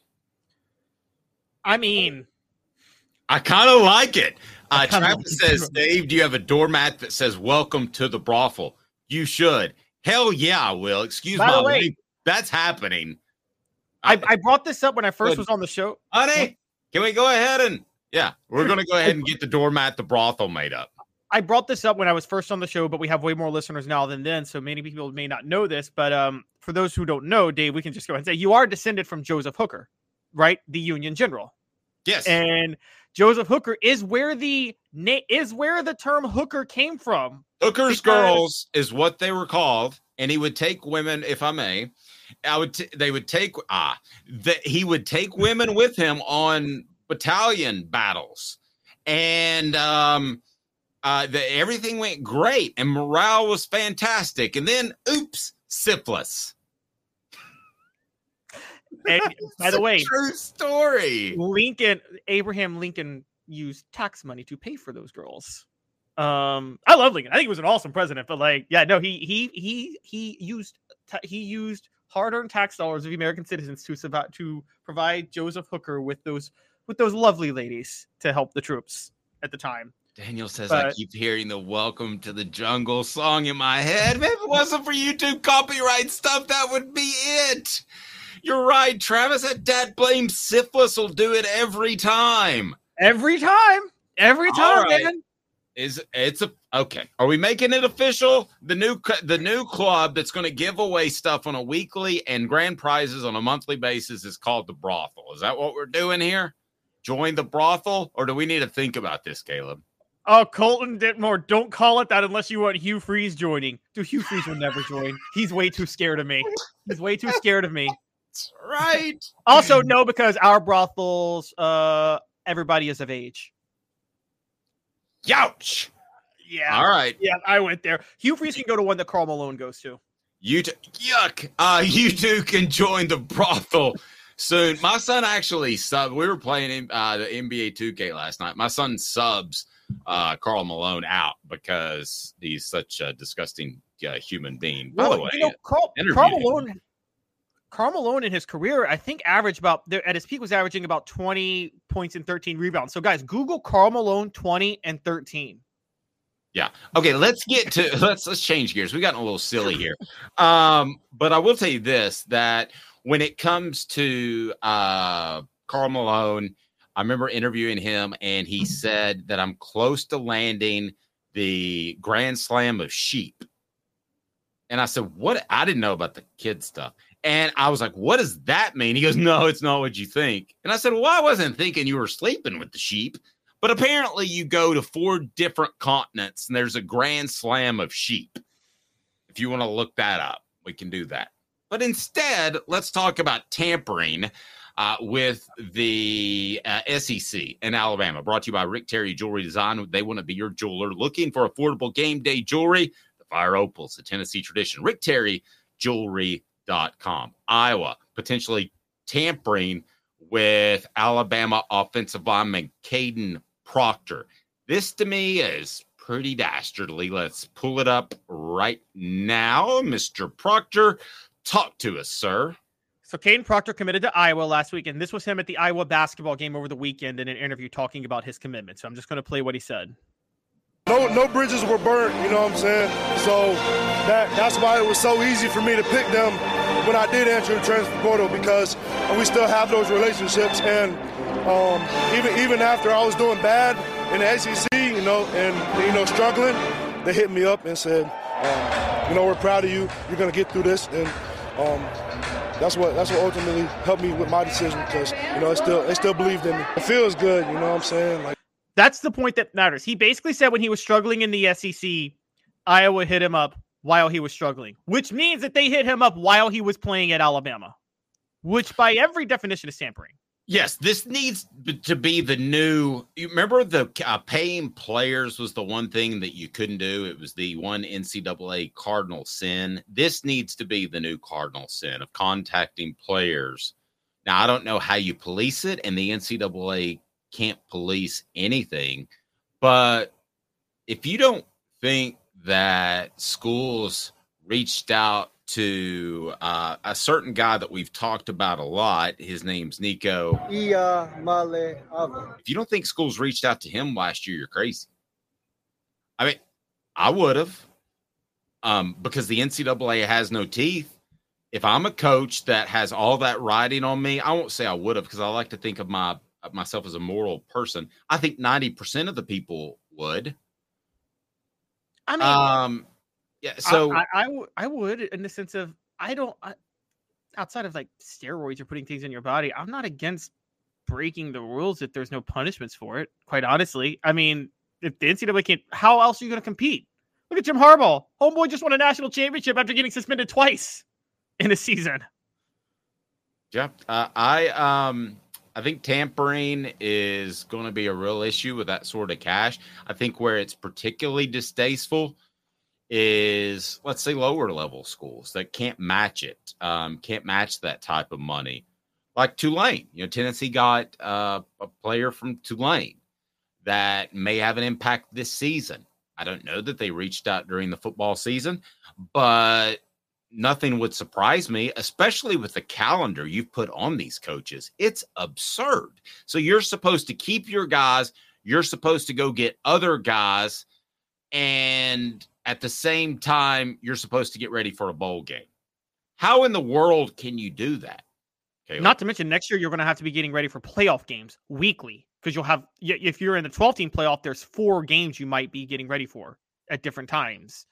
I mean, I kind of like it. Travis says, Dave, do you have a doormat that says, welcome to the brothel? You should. Hell yeah, I will. Excuse my way. That's happening. I brought this up when I first was on the show. Honey, can we go ahead and we're going to go ahead and get the doormat, the brothel made up. I brought this up when I was first on the show, but we have way more listeners now than then, so many people may not know this. But for those who don't know, Dave, we can just go ahead and say you are descended from Joseph Hooker, right? The Union General. Yes. And Joseph Hooker is where the term hooker came from. Hooker's girls is what they were called, and he would take women. If I may, he would take women with him on battalion battles, and everything went great, and morale was fantastic. And then, oops, syphilis. And by the way, true story. Abraham Lincoln used tax money to pay for those girls. I love Lincoln. I think he was an awesome president, but he used hard-earned tax dollars of American citizens to provide Joseph Hooker with those lovely ladies to help the troops at the time. Daniel says, I keep hearing the Welcome to the Jungle song in my head. If it wasn't for YouTube copyright stuff, that would be it. You're right, Travis. That blame syphilis will do it every time. Every time, right. Man. Okay. Are we making it official? The new club that's going to give away stuff on a weekly and grand prizes on a monthly basis is called the brothel. Is that what we're doing here? Join the brothel, or do we need to think about this, Caleb? Oh, Colton Ditmore, don't call it that unless you want Hugh Freeze joining. Dude, Hugh Freeze will never join. He's way too scared of me. That's right. Also, no, because our brothels, everybody is of age. Youch. Yeah. All right. Yeah, I went there. Hugh Freeze can go to one that Karl Malone goes to. You too. Yuck. You too can join the brothel. soon. My son actually subbed. We were playing the NBA 2K last night. My son subs Karl Malone out because he's such a disgusting human being. By the way, you know, Karl Malone in his career, I think, averaged about – at his peak was averaging about 20 points and 13 rebounds. So, guys, Google Karl Malone 20 and 13. Yeah. Okay, let's get to – let's change gears. We've gotten a little silly here. But I will tell you this, that when it comes to Karl Malone, I remember interviewing him, and he said that I'm close to landing the Grand Slam of sheep. And I said, what? I didn't know about the kid stuff. And I was like, what does that mean? He goes, no, it's not what you think. And I said, well, I wasn't thinking you were sleeping with the sheep. But apparently you go to 4 different continents, and there's a Grand Slam of sheep. If you want to look that up, we can do that. But instead, let's talk about tampering with the SEC in Alabama. Brought to you by Rick Terry Jewelry Design. They want to be your jeweler. Looking for affordable game day jewelry? The Fire Opals, a Tennessee tradition. Rick Terry Jewelry .com. Iowa potentially tampering with Alabama offensive lineman Kadyn Proctor. This to me is pretty dastardly. Let's pull it up right now. Mr. Proctor, talk to us, sir. So Kadyn Proctor committed to Iowa last week, and this was him at the Iowa basketball game over the weekend in an interview talking about his commitment. So I'm just going to play what he said. No bridges were burnt, you know what I'm saying? So that's why it was so easy for me to pick them when I did enter the transfer portal, because we still have those relationships. And even after I was doing bad in the SEC, you know, and, you know, struggling, they hit me up and said, you know, we're proud of you. You're going to get through this. And that's what ultimately helped me with my decision, because, you know, they still believed in me. It feels good, you know what I'm saying? Like, that's the point that matters. He basically said when he was struggling in the SEC, Iowa hit him up while he was struggling, which means that they hit him up while he was playing at Alabama, which by every definition is tampering. Yes, this needs to be the new – you remember the paying players was the one thing that you couldn't do. It was the one NCAA cardinal sin. This needs to be the new cardinal sin of contacting players. Now, I don't know how you police it, and the NCAA can't police anything, but if you don't think that schools reached out to a certain guy that we've talked about a lot, his name's Nico Iamaleava. If you don't think schools reached out to him last year, you're crazy. I mean, I would have, because the NCAA has no teeth. If I'm a coach that has all that riding on me, I won't say I would have, because I like to think of myself as a moral person. I think 90% of the people would. I mean, yeah. So I would, in the sense of outside of like steroids or putting things in your body, I'm not against breaking the rules if there's no punishments for it. Quite honestly, I mean, if the NCAA can't, how else are you going to compete? Look at Jim Harbaugh. Homeboy just won a national championship after getting suspended twice in a season. Yeah, I think tampering is going to be a real issue with that sort of cash. I think where it's particularly distasteful is, let's say, lower level schools that can't match it, can't match that type of money. Like Tulane, you know, Tennessee got a player from Tulane that may have an impact this season. I don't know that they reached out during the football season, but nothing would surprise me, especially with the calendar you've put on these coaches. It's absurd. So you're supposed to keep your guys. You're supposed to go get other guys. And at the same time, you're supposed to get ready for a bowl game. How in the world can you do that? Caleb? Not to mention next year, you're going to have to be getting ready for playoff games weekly, because you'll have, if you're in the 12-team playoff, there's 4 games you might be getting ready for at different times.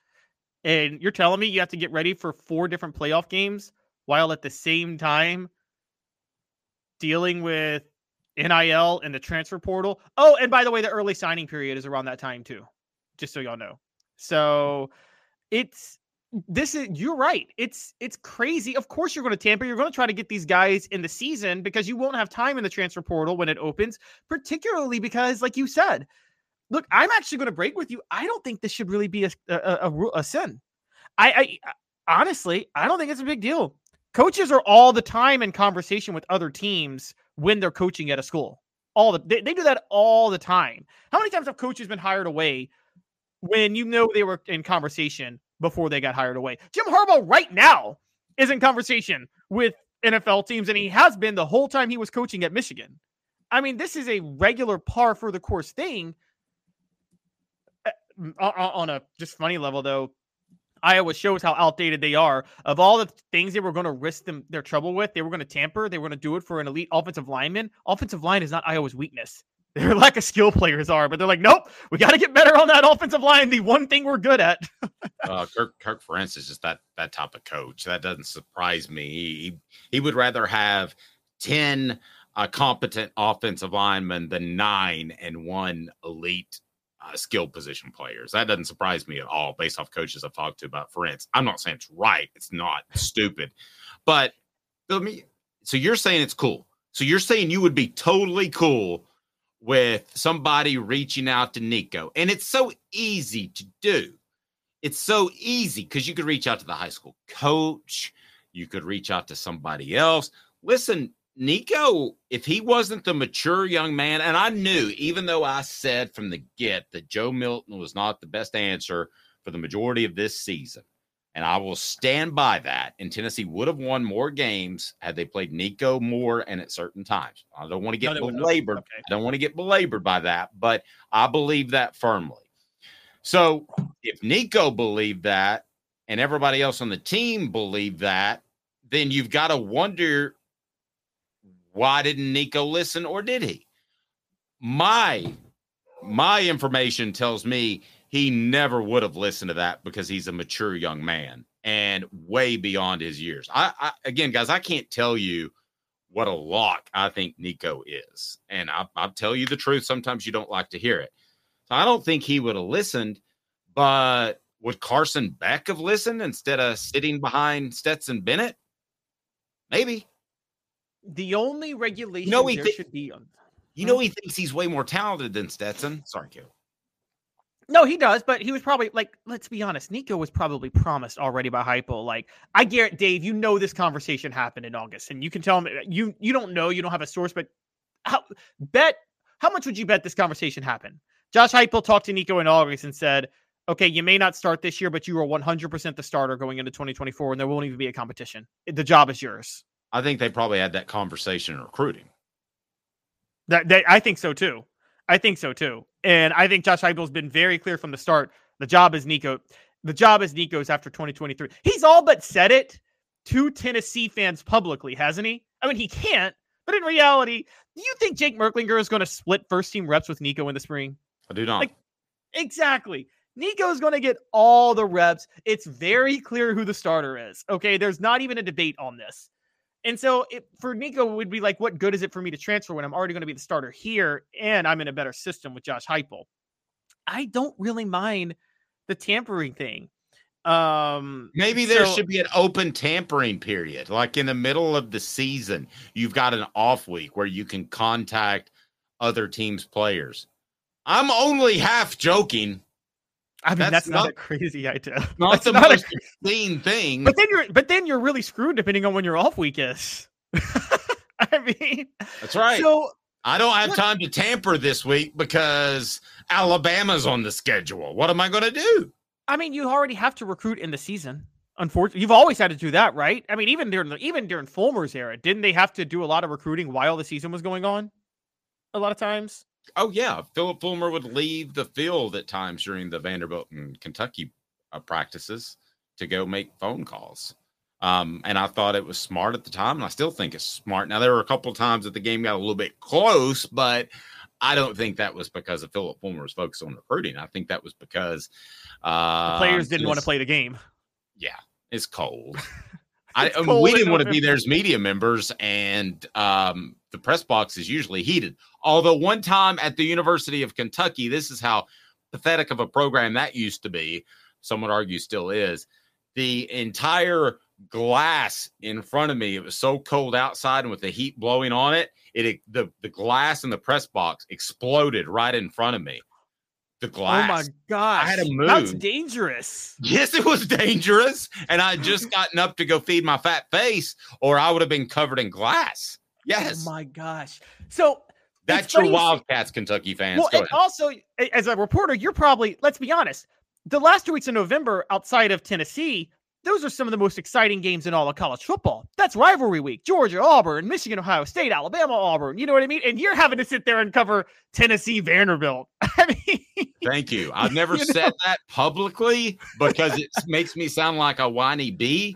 And you're telling me you have to get ready for 4 different playoff games while at the same time dealing with NIL and the transfer portal. Oh, and by the way, the early signing period is around that time too, just so y'all know. So you're right. It's crazy. Of course you're going to tamper. You're going to try to get these guys in the season, because you won't have time in the transfer portal when it opens, particularly because, like you said, look, I'm actually going to break with you. I don't think this should really be a sin. I honestly, I don't think it's a big deal. Coaches are all the time in conversation with other teams when they're coaching at a school. They do that all the time. How many times have coaches been hired away when they were in conversation before they got hired away? Jim Harbaugh right now is in conversation with NFL teams, and he has been the whole time he was coaching at Michigan. I mean, this is a regular par for the course thing. On a just funny level, though, Iowa shows how outdated they are. Of all the things they were going to risk their trouble with, they were going to tamper, they were going to do it for an elite offensive lineman. Offensive line is not Iowa's weakness. Their lack of skill players are, but they're like, nope, we got to get better on that offensive line, the one thing we're good at. Kirk Ferentz is just that type of coach. That doesn't surprise me. He would rather have 10 competent offensive linemen than 9 and one elite skilled position players. That doesn't surprise me at all based off coaches I've talked to about Ferentz. I'm not saying it's right. It's not stupid. But so you're saying it's cool. So you're saying you would be totally cool with somebody reaching out to Nico. And it's so easy to do. It's so easy because you could reach out to the high school coach. You could reach out to somebody else. Listen, Nico, if he wasn't the mature young man, and I knew, even though I said from the get that Joe Milton was not the best answer for the majority of this season, and I will stand by that, and Tennessee would have won more games had they played Nico more and at certain times. I don't want to get belabored. Okay. I don't want to get belabored by that, but I believe that firmly. So if Nico believed that and everybody else on the team believed that, then you've got to wonder, why didn't Nico listen, or did he? My information tells me he never would have listened to that because he's a mature young man and way beyond his years. I again, guys, I can't tell you what a lock I think Nico is. And I'll tell you the truth. Sometimes you don't like to hear it. So I don't think he would have listened, but would Carson Beck have listened instead of sitting behind Stetson Bennett? Maybe. The only regulation should be on. He thinks he's way more talented than Stetson. Sorry, Caleb. No, he does, but he was probably like, let's be honest, Nico was probably promised already by Heupel. Like, I guarantee, Dave, this conversation happened in August, and you can tell him you don't know, you don't have a source, but how much would you bet this conversation happened? Josh Heupel talked to Nico in August and said, okay, you may not start this year, but you are 100% the starter going into 2024, and there won't even be a competition. The job is yours. I think they probably had that conversation in recruiting. I think so too. And I think Josh Heupel's been very clear from the start. The job is Nico. The job is Nico's after 2023. He's all but said it to Tennessee fans publicly, hasn't he? I mean, he can't, but in reality, do you think Jake Merklinger is going to split first team reps with Nico in the spring? I do not. Exactly. Nico's going to get all the reps. It's very clear who the starter is. Okay. There's not even a debate on this. And so for Nico, it would be like, what good is it for me to transfer when I'm already going to be the starter here and I'm in a better system with Josh Heupel? I don't really mind the tampering thing. Maybe there should be an open tampering period. Like in the middle of the season, you've got an off week where you can contact other teams' players. I'm only half joking. I mean, that's not a crazy idea. Not the most insane thing. But then you're really screwed depending on when your off week is. I mean, that's right. So I don't have time to tamper this week because Alabama's on the schedule. What am I going to do? I mean, you already have to recruit in the season. Unfortunately, you've always had to do that, right? I mean, even during Fulmer's era, didn't they have to do a lot of recruiting while the season was going on? A lot of times. Oh, yeah. Philip Fulmer would leave the field at times during the Vanderbilt and Kentucky practices to go make phone calls. And I thought it was smart at the time, and I still think it's smart. Now, there were a couple of times that the game got a little bit close, but I don't think that was because of Philip Fulmer's focus on recruiting. I think that was because the players didn't want to play the game. Yeah, it's cold. We didn't want to be there as media members, and the press box is usually heated. Although one time at the University of Kentucky, this is how pathetic of a program that used to be, someone argues still is, the entire glass in front of me, it was so cold outside and with the heat blowing on it, the glass in the press box exploded right in front of me. the glass. Oh my gosh. I had to move. That's dangerous. Yes, it was dangerous. And I had just gotten up to go feed my fat face, or I would have been covered in glass. Yes. Oh my gosh. So that's your Wildcats, Kentucky fans. Well, and also, as a reporter, you're probably, let's be honest, the last 2 weeks of November outside of Tennessee, those are some of the most exciting games in all of college football. That's rivalry week. Georgia, Auburn, Michigan, Ohio State, Alabama, Auburn. You know what I mean? And you're having to sit there and cover Tennessee, Vanderbilt. I mean, thank you. I've never said that publicly because it makes me sound like a whiny bee.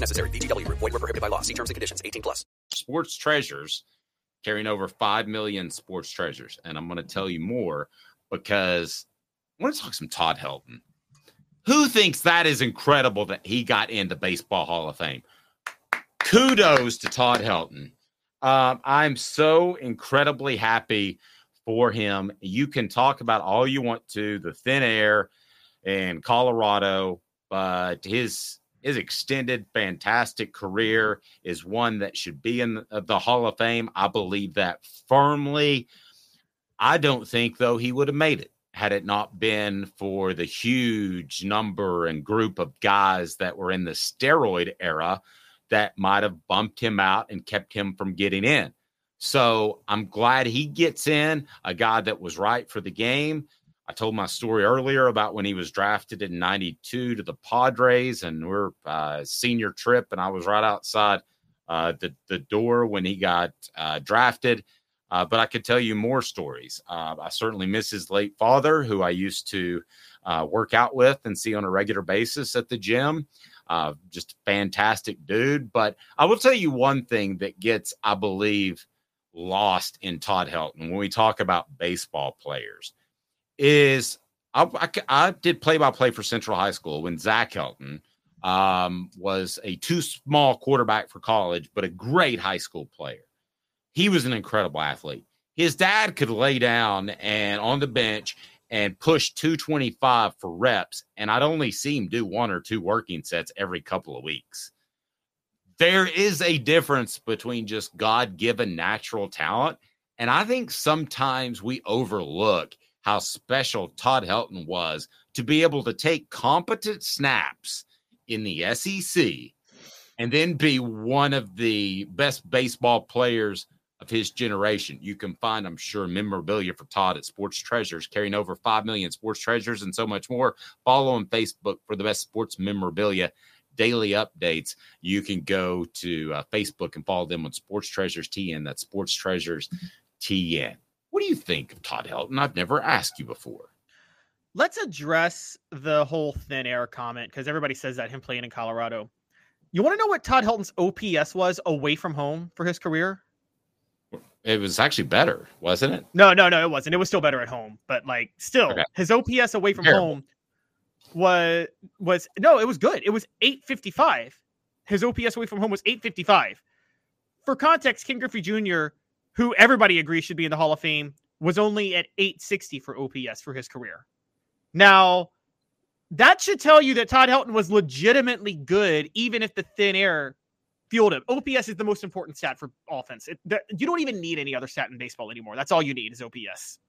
necessary. VGW. Void where prohibited by law. See terms and conditions. 18+. Sports treasures, carrying over 5 million sports treasures. And I'm going to tell you more because I want to talk some Todd Helton. Who thinks that is incredible that he got into Baseball Hall of Fame? Kudos to Todd Helton. I'm so incredibly happy for him. You can talk about all you want to, the thin air in Colorado, but his extended, fantastic career is one that should be in the Hall of Fame. I believe that firmly. I don't think, though, he would have made it had it not been for the huge number and group of guys that were in the steroid era that might have bumped him out and kept him from getting in. So I'm glad he gets in, a guy that was right for the game. I told my story earlier about when he was drafted in 92 to the Padres, and we're senior trip, and I was right outside the door when he got drafted. But I could tell you more stories. I certainly miss his late father, who I used to work out with and see on a regular basis at the gym. Just a fantastic dude. But I will tell you one thing that gets, I believe, lost in Todd Helton when we talk about baseball players is I did play-by-play for Central High School when Zach Helton was a too small quarterback for college, but a great high school player. He was an incredible athlete. His dad could lay down and on the bench and push 225 for reps, and I'd only see him do one or two working sets every couple of weeks. There is a difference between just God-given natural talent, and I think sometimes we overlook how special Todd Helton was to be able to take competent snaps in the SEC and then be one of the best baseball players of his generation. You can find, I'm sure, memorabilia for Todd at Sports Treasures, carrying over 5 million sports treasures and so much more. Follow on Facebook for the best sports memorabilia daily updates. You can go to Facebook and follow them on Sports Treasures TN. That's Sports Treasures TN. What do you think of Todd Helton? I've never asked you before. Let's address the whole thin air comment because everybody says that him playing in Colorado. You want to know what Todd Helton's OPS was away from home for his career? It was actually better, wasn't it? No, it wasn't. It was still better at home, but like still, okay. His OPS away from home was no, it was good. It was 855. His OPS away from home was 855. For context, Ken Griffey Jr., who everybody agrees should be in the Hall of Fame, was only at 860 for OPS for his career. Now, that should tell you that Todd Helton was legitimately good, even if the thin air fueled him. OPS is the most important stat for offense. You don't even need any other stat in baseball anymore. That's all you need is OPS.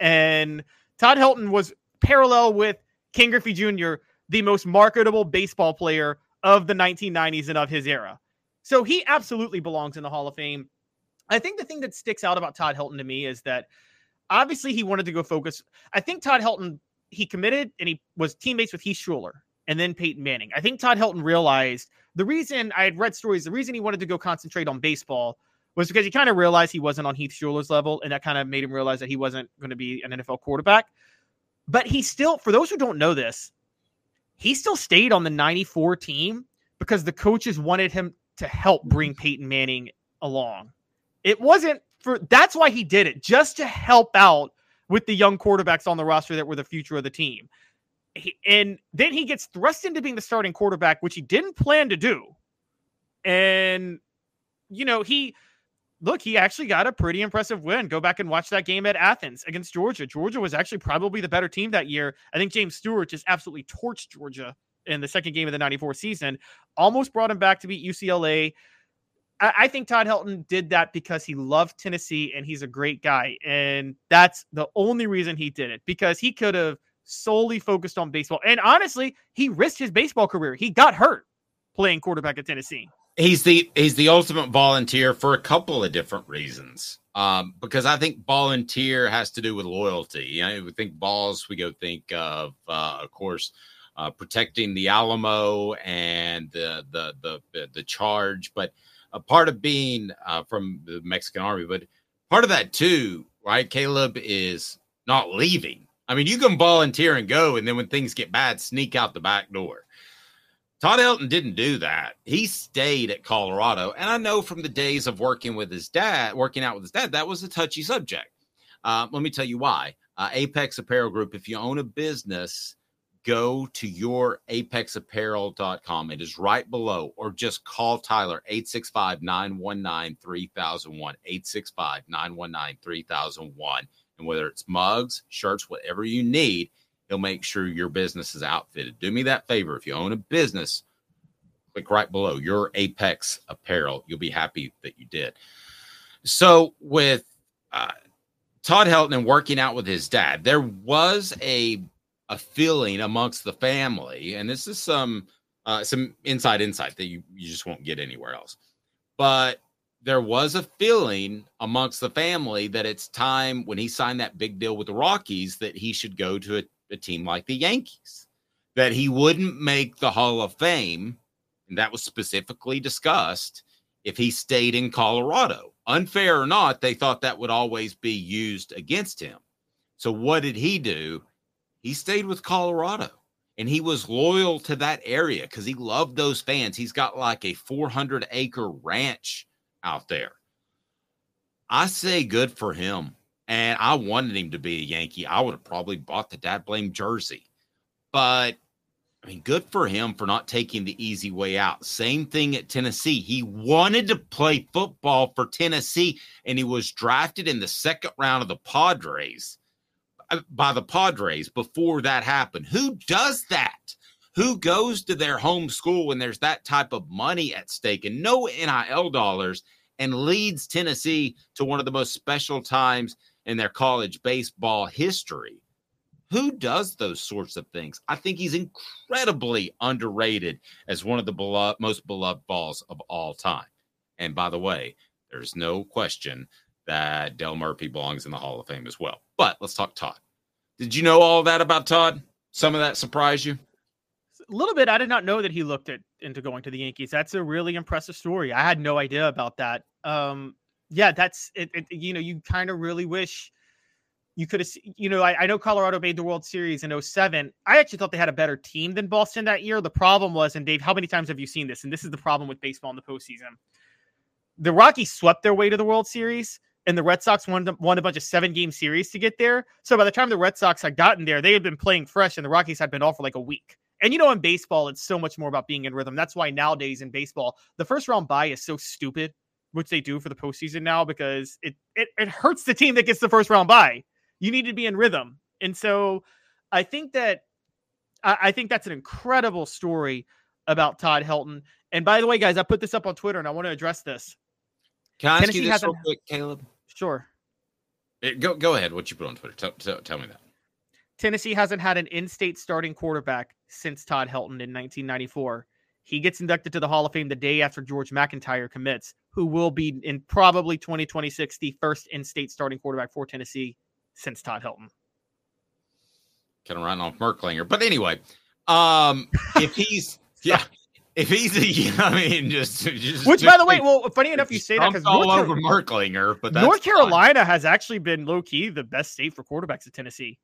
And Todd Helton was parallel with Ken Griffey Jr., the most marketable baseball player of the 1990s and of his era. So he absolutely belongs in the Hall of Fame. I think the thing that sticks out about Todd Helton to me is that obviously he wanted to go focus. I think Todd Helton, he committed and he was teammates with Heath Schuler and then Peyton Manning. I think Todd Helton realized the reason I had read stories, the reason he wanted to go concentrate on baseball was because he kind of realized he wasn't on Heath Schuler's level. And that kind of made him realize that he wasn't going to be an NFL quarterback, but he still, for those who don't know this, he still stayed on the 94 team because the coaches wanted him to help bring Peyton Manning along. It wasn't for, that's why he did it, just to help out with the young quarterbacks on the roster that were the future of the team. And then he gets thrust into being the starting quarterback, which he didn't plan to do. And, you know, he actually got a pretty impressive win. Go back and watch that game at Athens against Georgia. Georgia was actually probably the better team that year. I think James Stewart just absolutely torched Georgia in the second game of the 94 season, almost brought him back to beat UCLA. I think Todd Helton did that because he loved Tennessee and he's a great guy. And that's the only reason he did it, because he could have solely focused on baseball. And honestly, he risked his baseball career. He got hurt playing quarterback at Tennessee. He's the ultimate volunteer for a couple of different reasons. Because I think volunteer has to do with loyalty. You know, we think balls, we go think of course, protecting the Alamo and the charge. But a part of being from the Mexican Army, but part of that too, right, Caleb, is not leaving. I mean, you can volunteer and go, and then when things get bad, sneak out the back door. Todd Helton didn't do that. He stayed at Colorado. And I know from the days of working out with his dad, that was a touchy subject. Let me tell you why. Apex Apparel Group, if you own a business, go to yourapexapparel.com. It is right below, or just call Tyler, 865-919-3001, 865-919-3001. And whether it's mugs, shirts, whatever you need, he'll make sure your business is outfitted. Do me that favor. If you own a business, click right below Your Apex Apparel. You'll be happy that you did. So with Todd Helton and working out with his dad, there was a feeling amongst the family, and this is some inside insight that you just won't get anywhere else. But there was a feeling amongst the family that it's time, when he signed that big deal with the Rockies, that he should go to a team like the Yankees, that he wouldn't make the Hall of Fame, and that was specifically discussed, if he stayed in Colorado. Unfair or not, they thought that would always be used against him. So what did he do? He stayed with Colorado, and he was loyal to that area because he loved those fans. He's got like a 400-acre ranch out there. I say good for him. And I wanted him to be a Yankee. I would have probably bought the dad blame jersey. But, I mean, good for him for not taking the easy way out. Same thing at Tennessee. He wanted to play football for Tennessee, and he was drafted in the second round of the Padres, by the Padres, before that happened. Who does that? Who goes to their home school when there's that type of money at stake and no NIL dollars, and leads Tennessee to one of the most special times in their college baseball history? Who does those sorts of things? I think he's incredibly underrated as one of the most beloved balls of all time. And by the way, there's no question that Del Murphy belongs in the Hall of Fame as well. But let's talk Todd. Did you know all that about Todd? Some of that surprised you? A little bit. I did not know that he looked into going to the Yankees. That's a really impressive story. I had no idea about that. Yeah, that's it, you know, you kind of really wish you could have, you know, I know Colorado made the World Series in 2007. I actually thought they had a better team than Boston that year. The problem was, and Dave, how many times have you seen this? And this is the problem with baseball in the postseason. The Rockies swept their way to the World Series, and the Red Sox won a bunch of 7-game series to get there. So by the time the Red Sox had gotten there, they had been playing fresh, and the Rockies had been off for like a week. And, you know, in baseball, it's so much more about being in rhythm. That's why nowadays in baseball, the first round bye is so stupid, which they do for the postseason now, because it hurts the team that gets the first round bye. You need to be in rhythm. And so I think that that's an incredible story about Todd Helton. And by the way, guys, I put this up on Twitter, and I want to address this. Can I ask you this real quick, Caleb? Sure. Go ahead. What you put on Twitter? Tell me that. Tennessee hasn't had an in-state starting quarterback since Todd Helton in 1994. He gets inducted to the Hall of Fame the day after George McIntyre commits, who will be, in probably 2026, the first in-state starting quarterback for Tennessee since Todd Helton. Kind of run off Merklinger. But anyway, if he's which, by the way, well, funny enough, you say that, because all over Merklinger, but that's North Carolina has actually been low-key the best state for quarterbacks at Tennessee.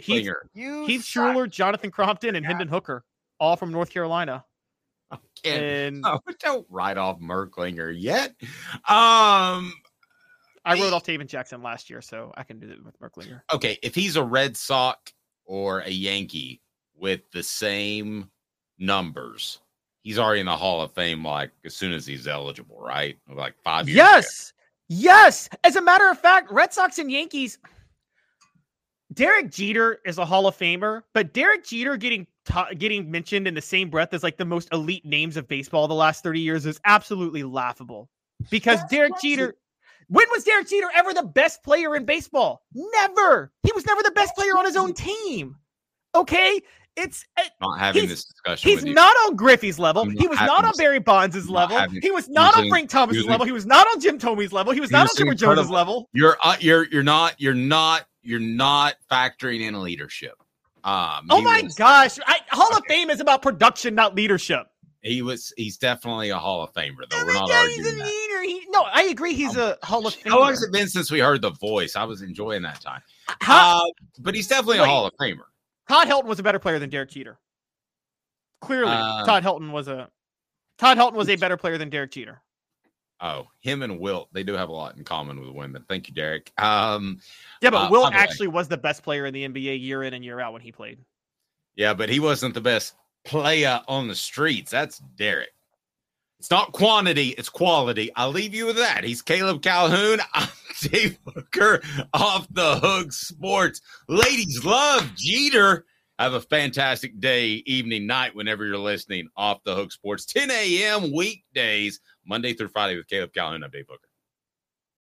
Heath Schuler, Jonathan Crompton, and Hendon Hooker, all from North Carolina. Don't write off Merklinger yet. I wrote off Taven Jackson last year, so I can do it with Merklinger. Okay, if he's a Red Sox or a Yankee with the same numbers, he's already in the Hall of Fame, like, as soon as he's eligible, right? Like 5 years ago. Yes. As a matter of fact, Red Sox and Yankees, Derek Jeter is a Hall of Famer, but Derek Jeter getting mentioned in the same breath as like the most elite names of baseball the last 30 years is absolutely laughable. Because when was Derek Jeter ever the best player in baseball? Never. He was never the best player on his own team. Okay? Not having this discussion. He's not on Griffey's level. He was not on Barry Bonds' level. He was not on Frank Thomas' level. He was not on Jim Thome level. He was not on Chipper Jones' level. You're not factoring in leadership. Oh my gosh. Hall of Fame is about production, not leadership. He's definitely a Hall of Famer, though. We're not arguing that. No, I agree. He's a Hall of Famer. How long has it been since we heard the voice? I was enjoying that time. But he's definitely a Hall of Famer. Todd Helton was a better player than Derek Jeter. Clearly, Todd Helton was a better player than Derek Jeter. Oh, him and Wilt, they do have a lot in common with women. Thank you, Derek. But Wilt actually was the best player in the NBA year in and year out when he played. Yeah, but he wasn't the best player on the streets. That's Derek. It's not quantity, it's quality. I'll leave you with that. He's Caleb Calhoun. I'm Dave Hooker, Off the Hook Sports. Ladies love Jeter. Have a fantastic day, evening, night, whenever you're listening. Off the Hook Sports, 10 a.m. weekdays, Monday through Friday with Caleb Calhoun. I'm Dave Hooker.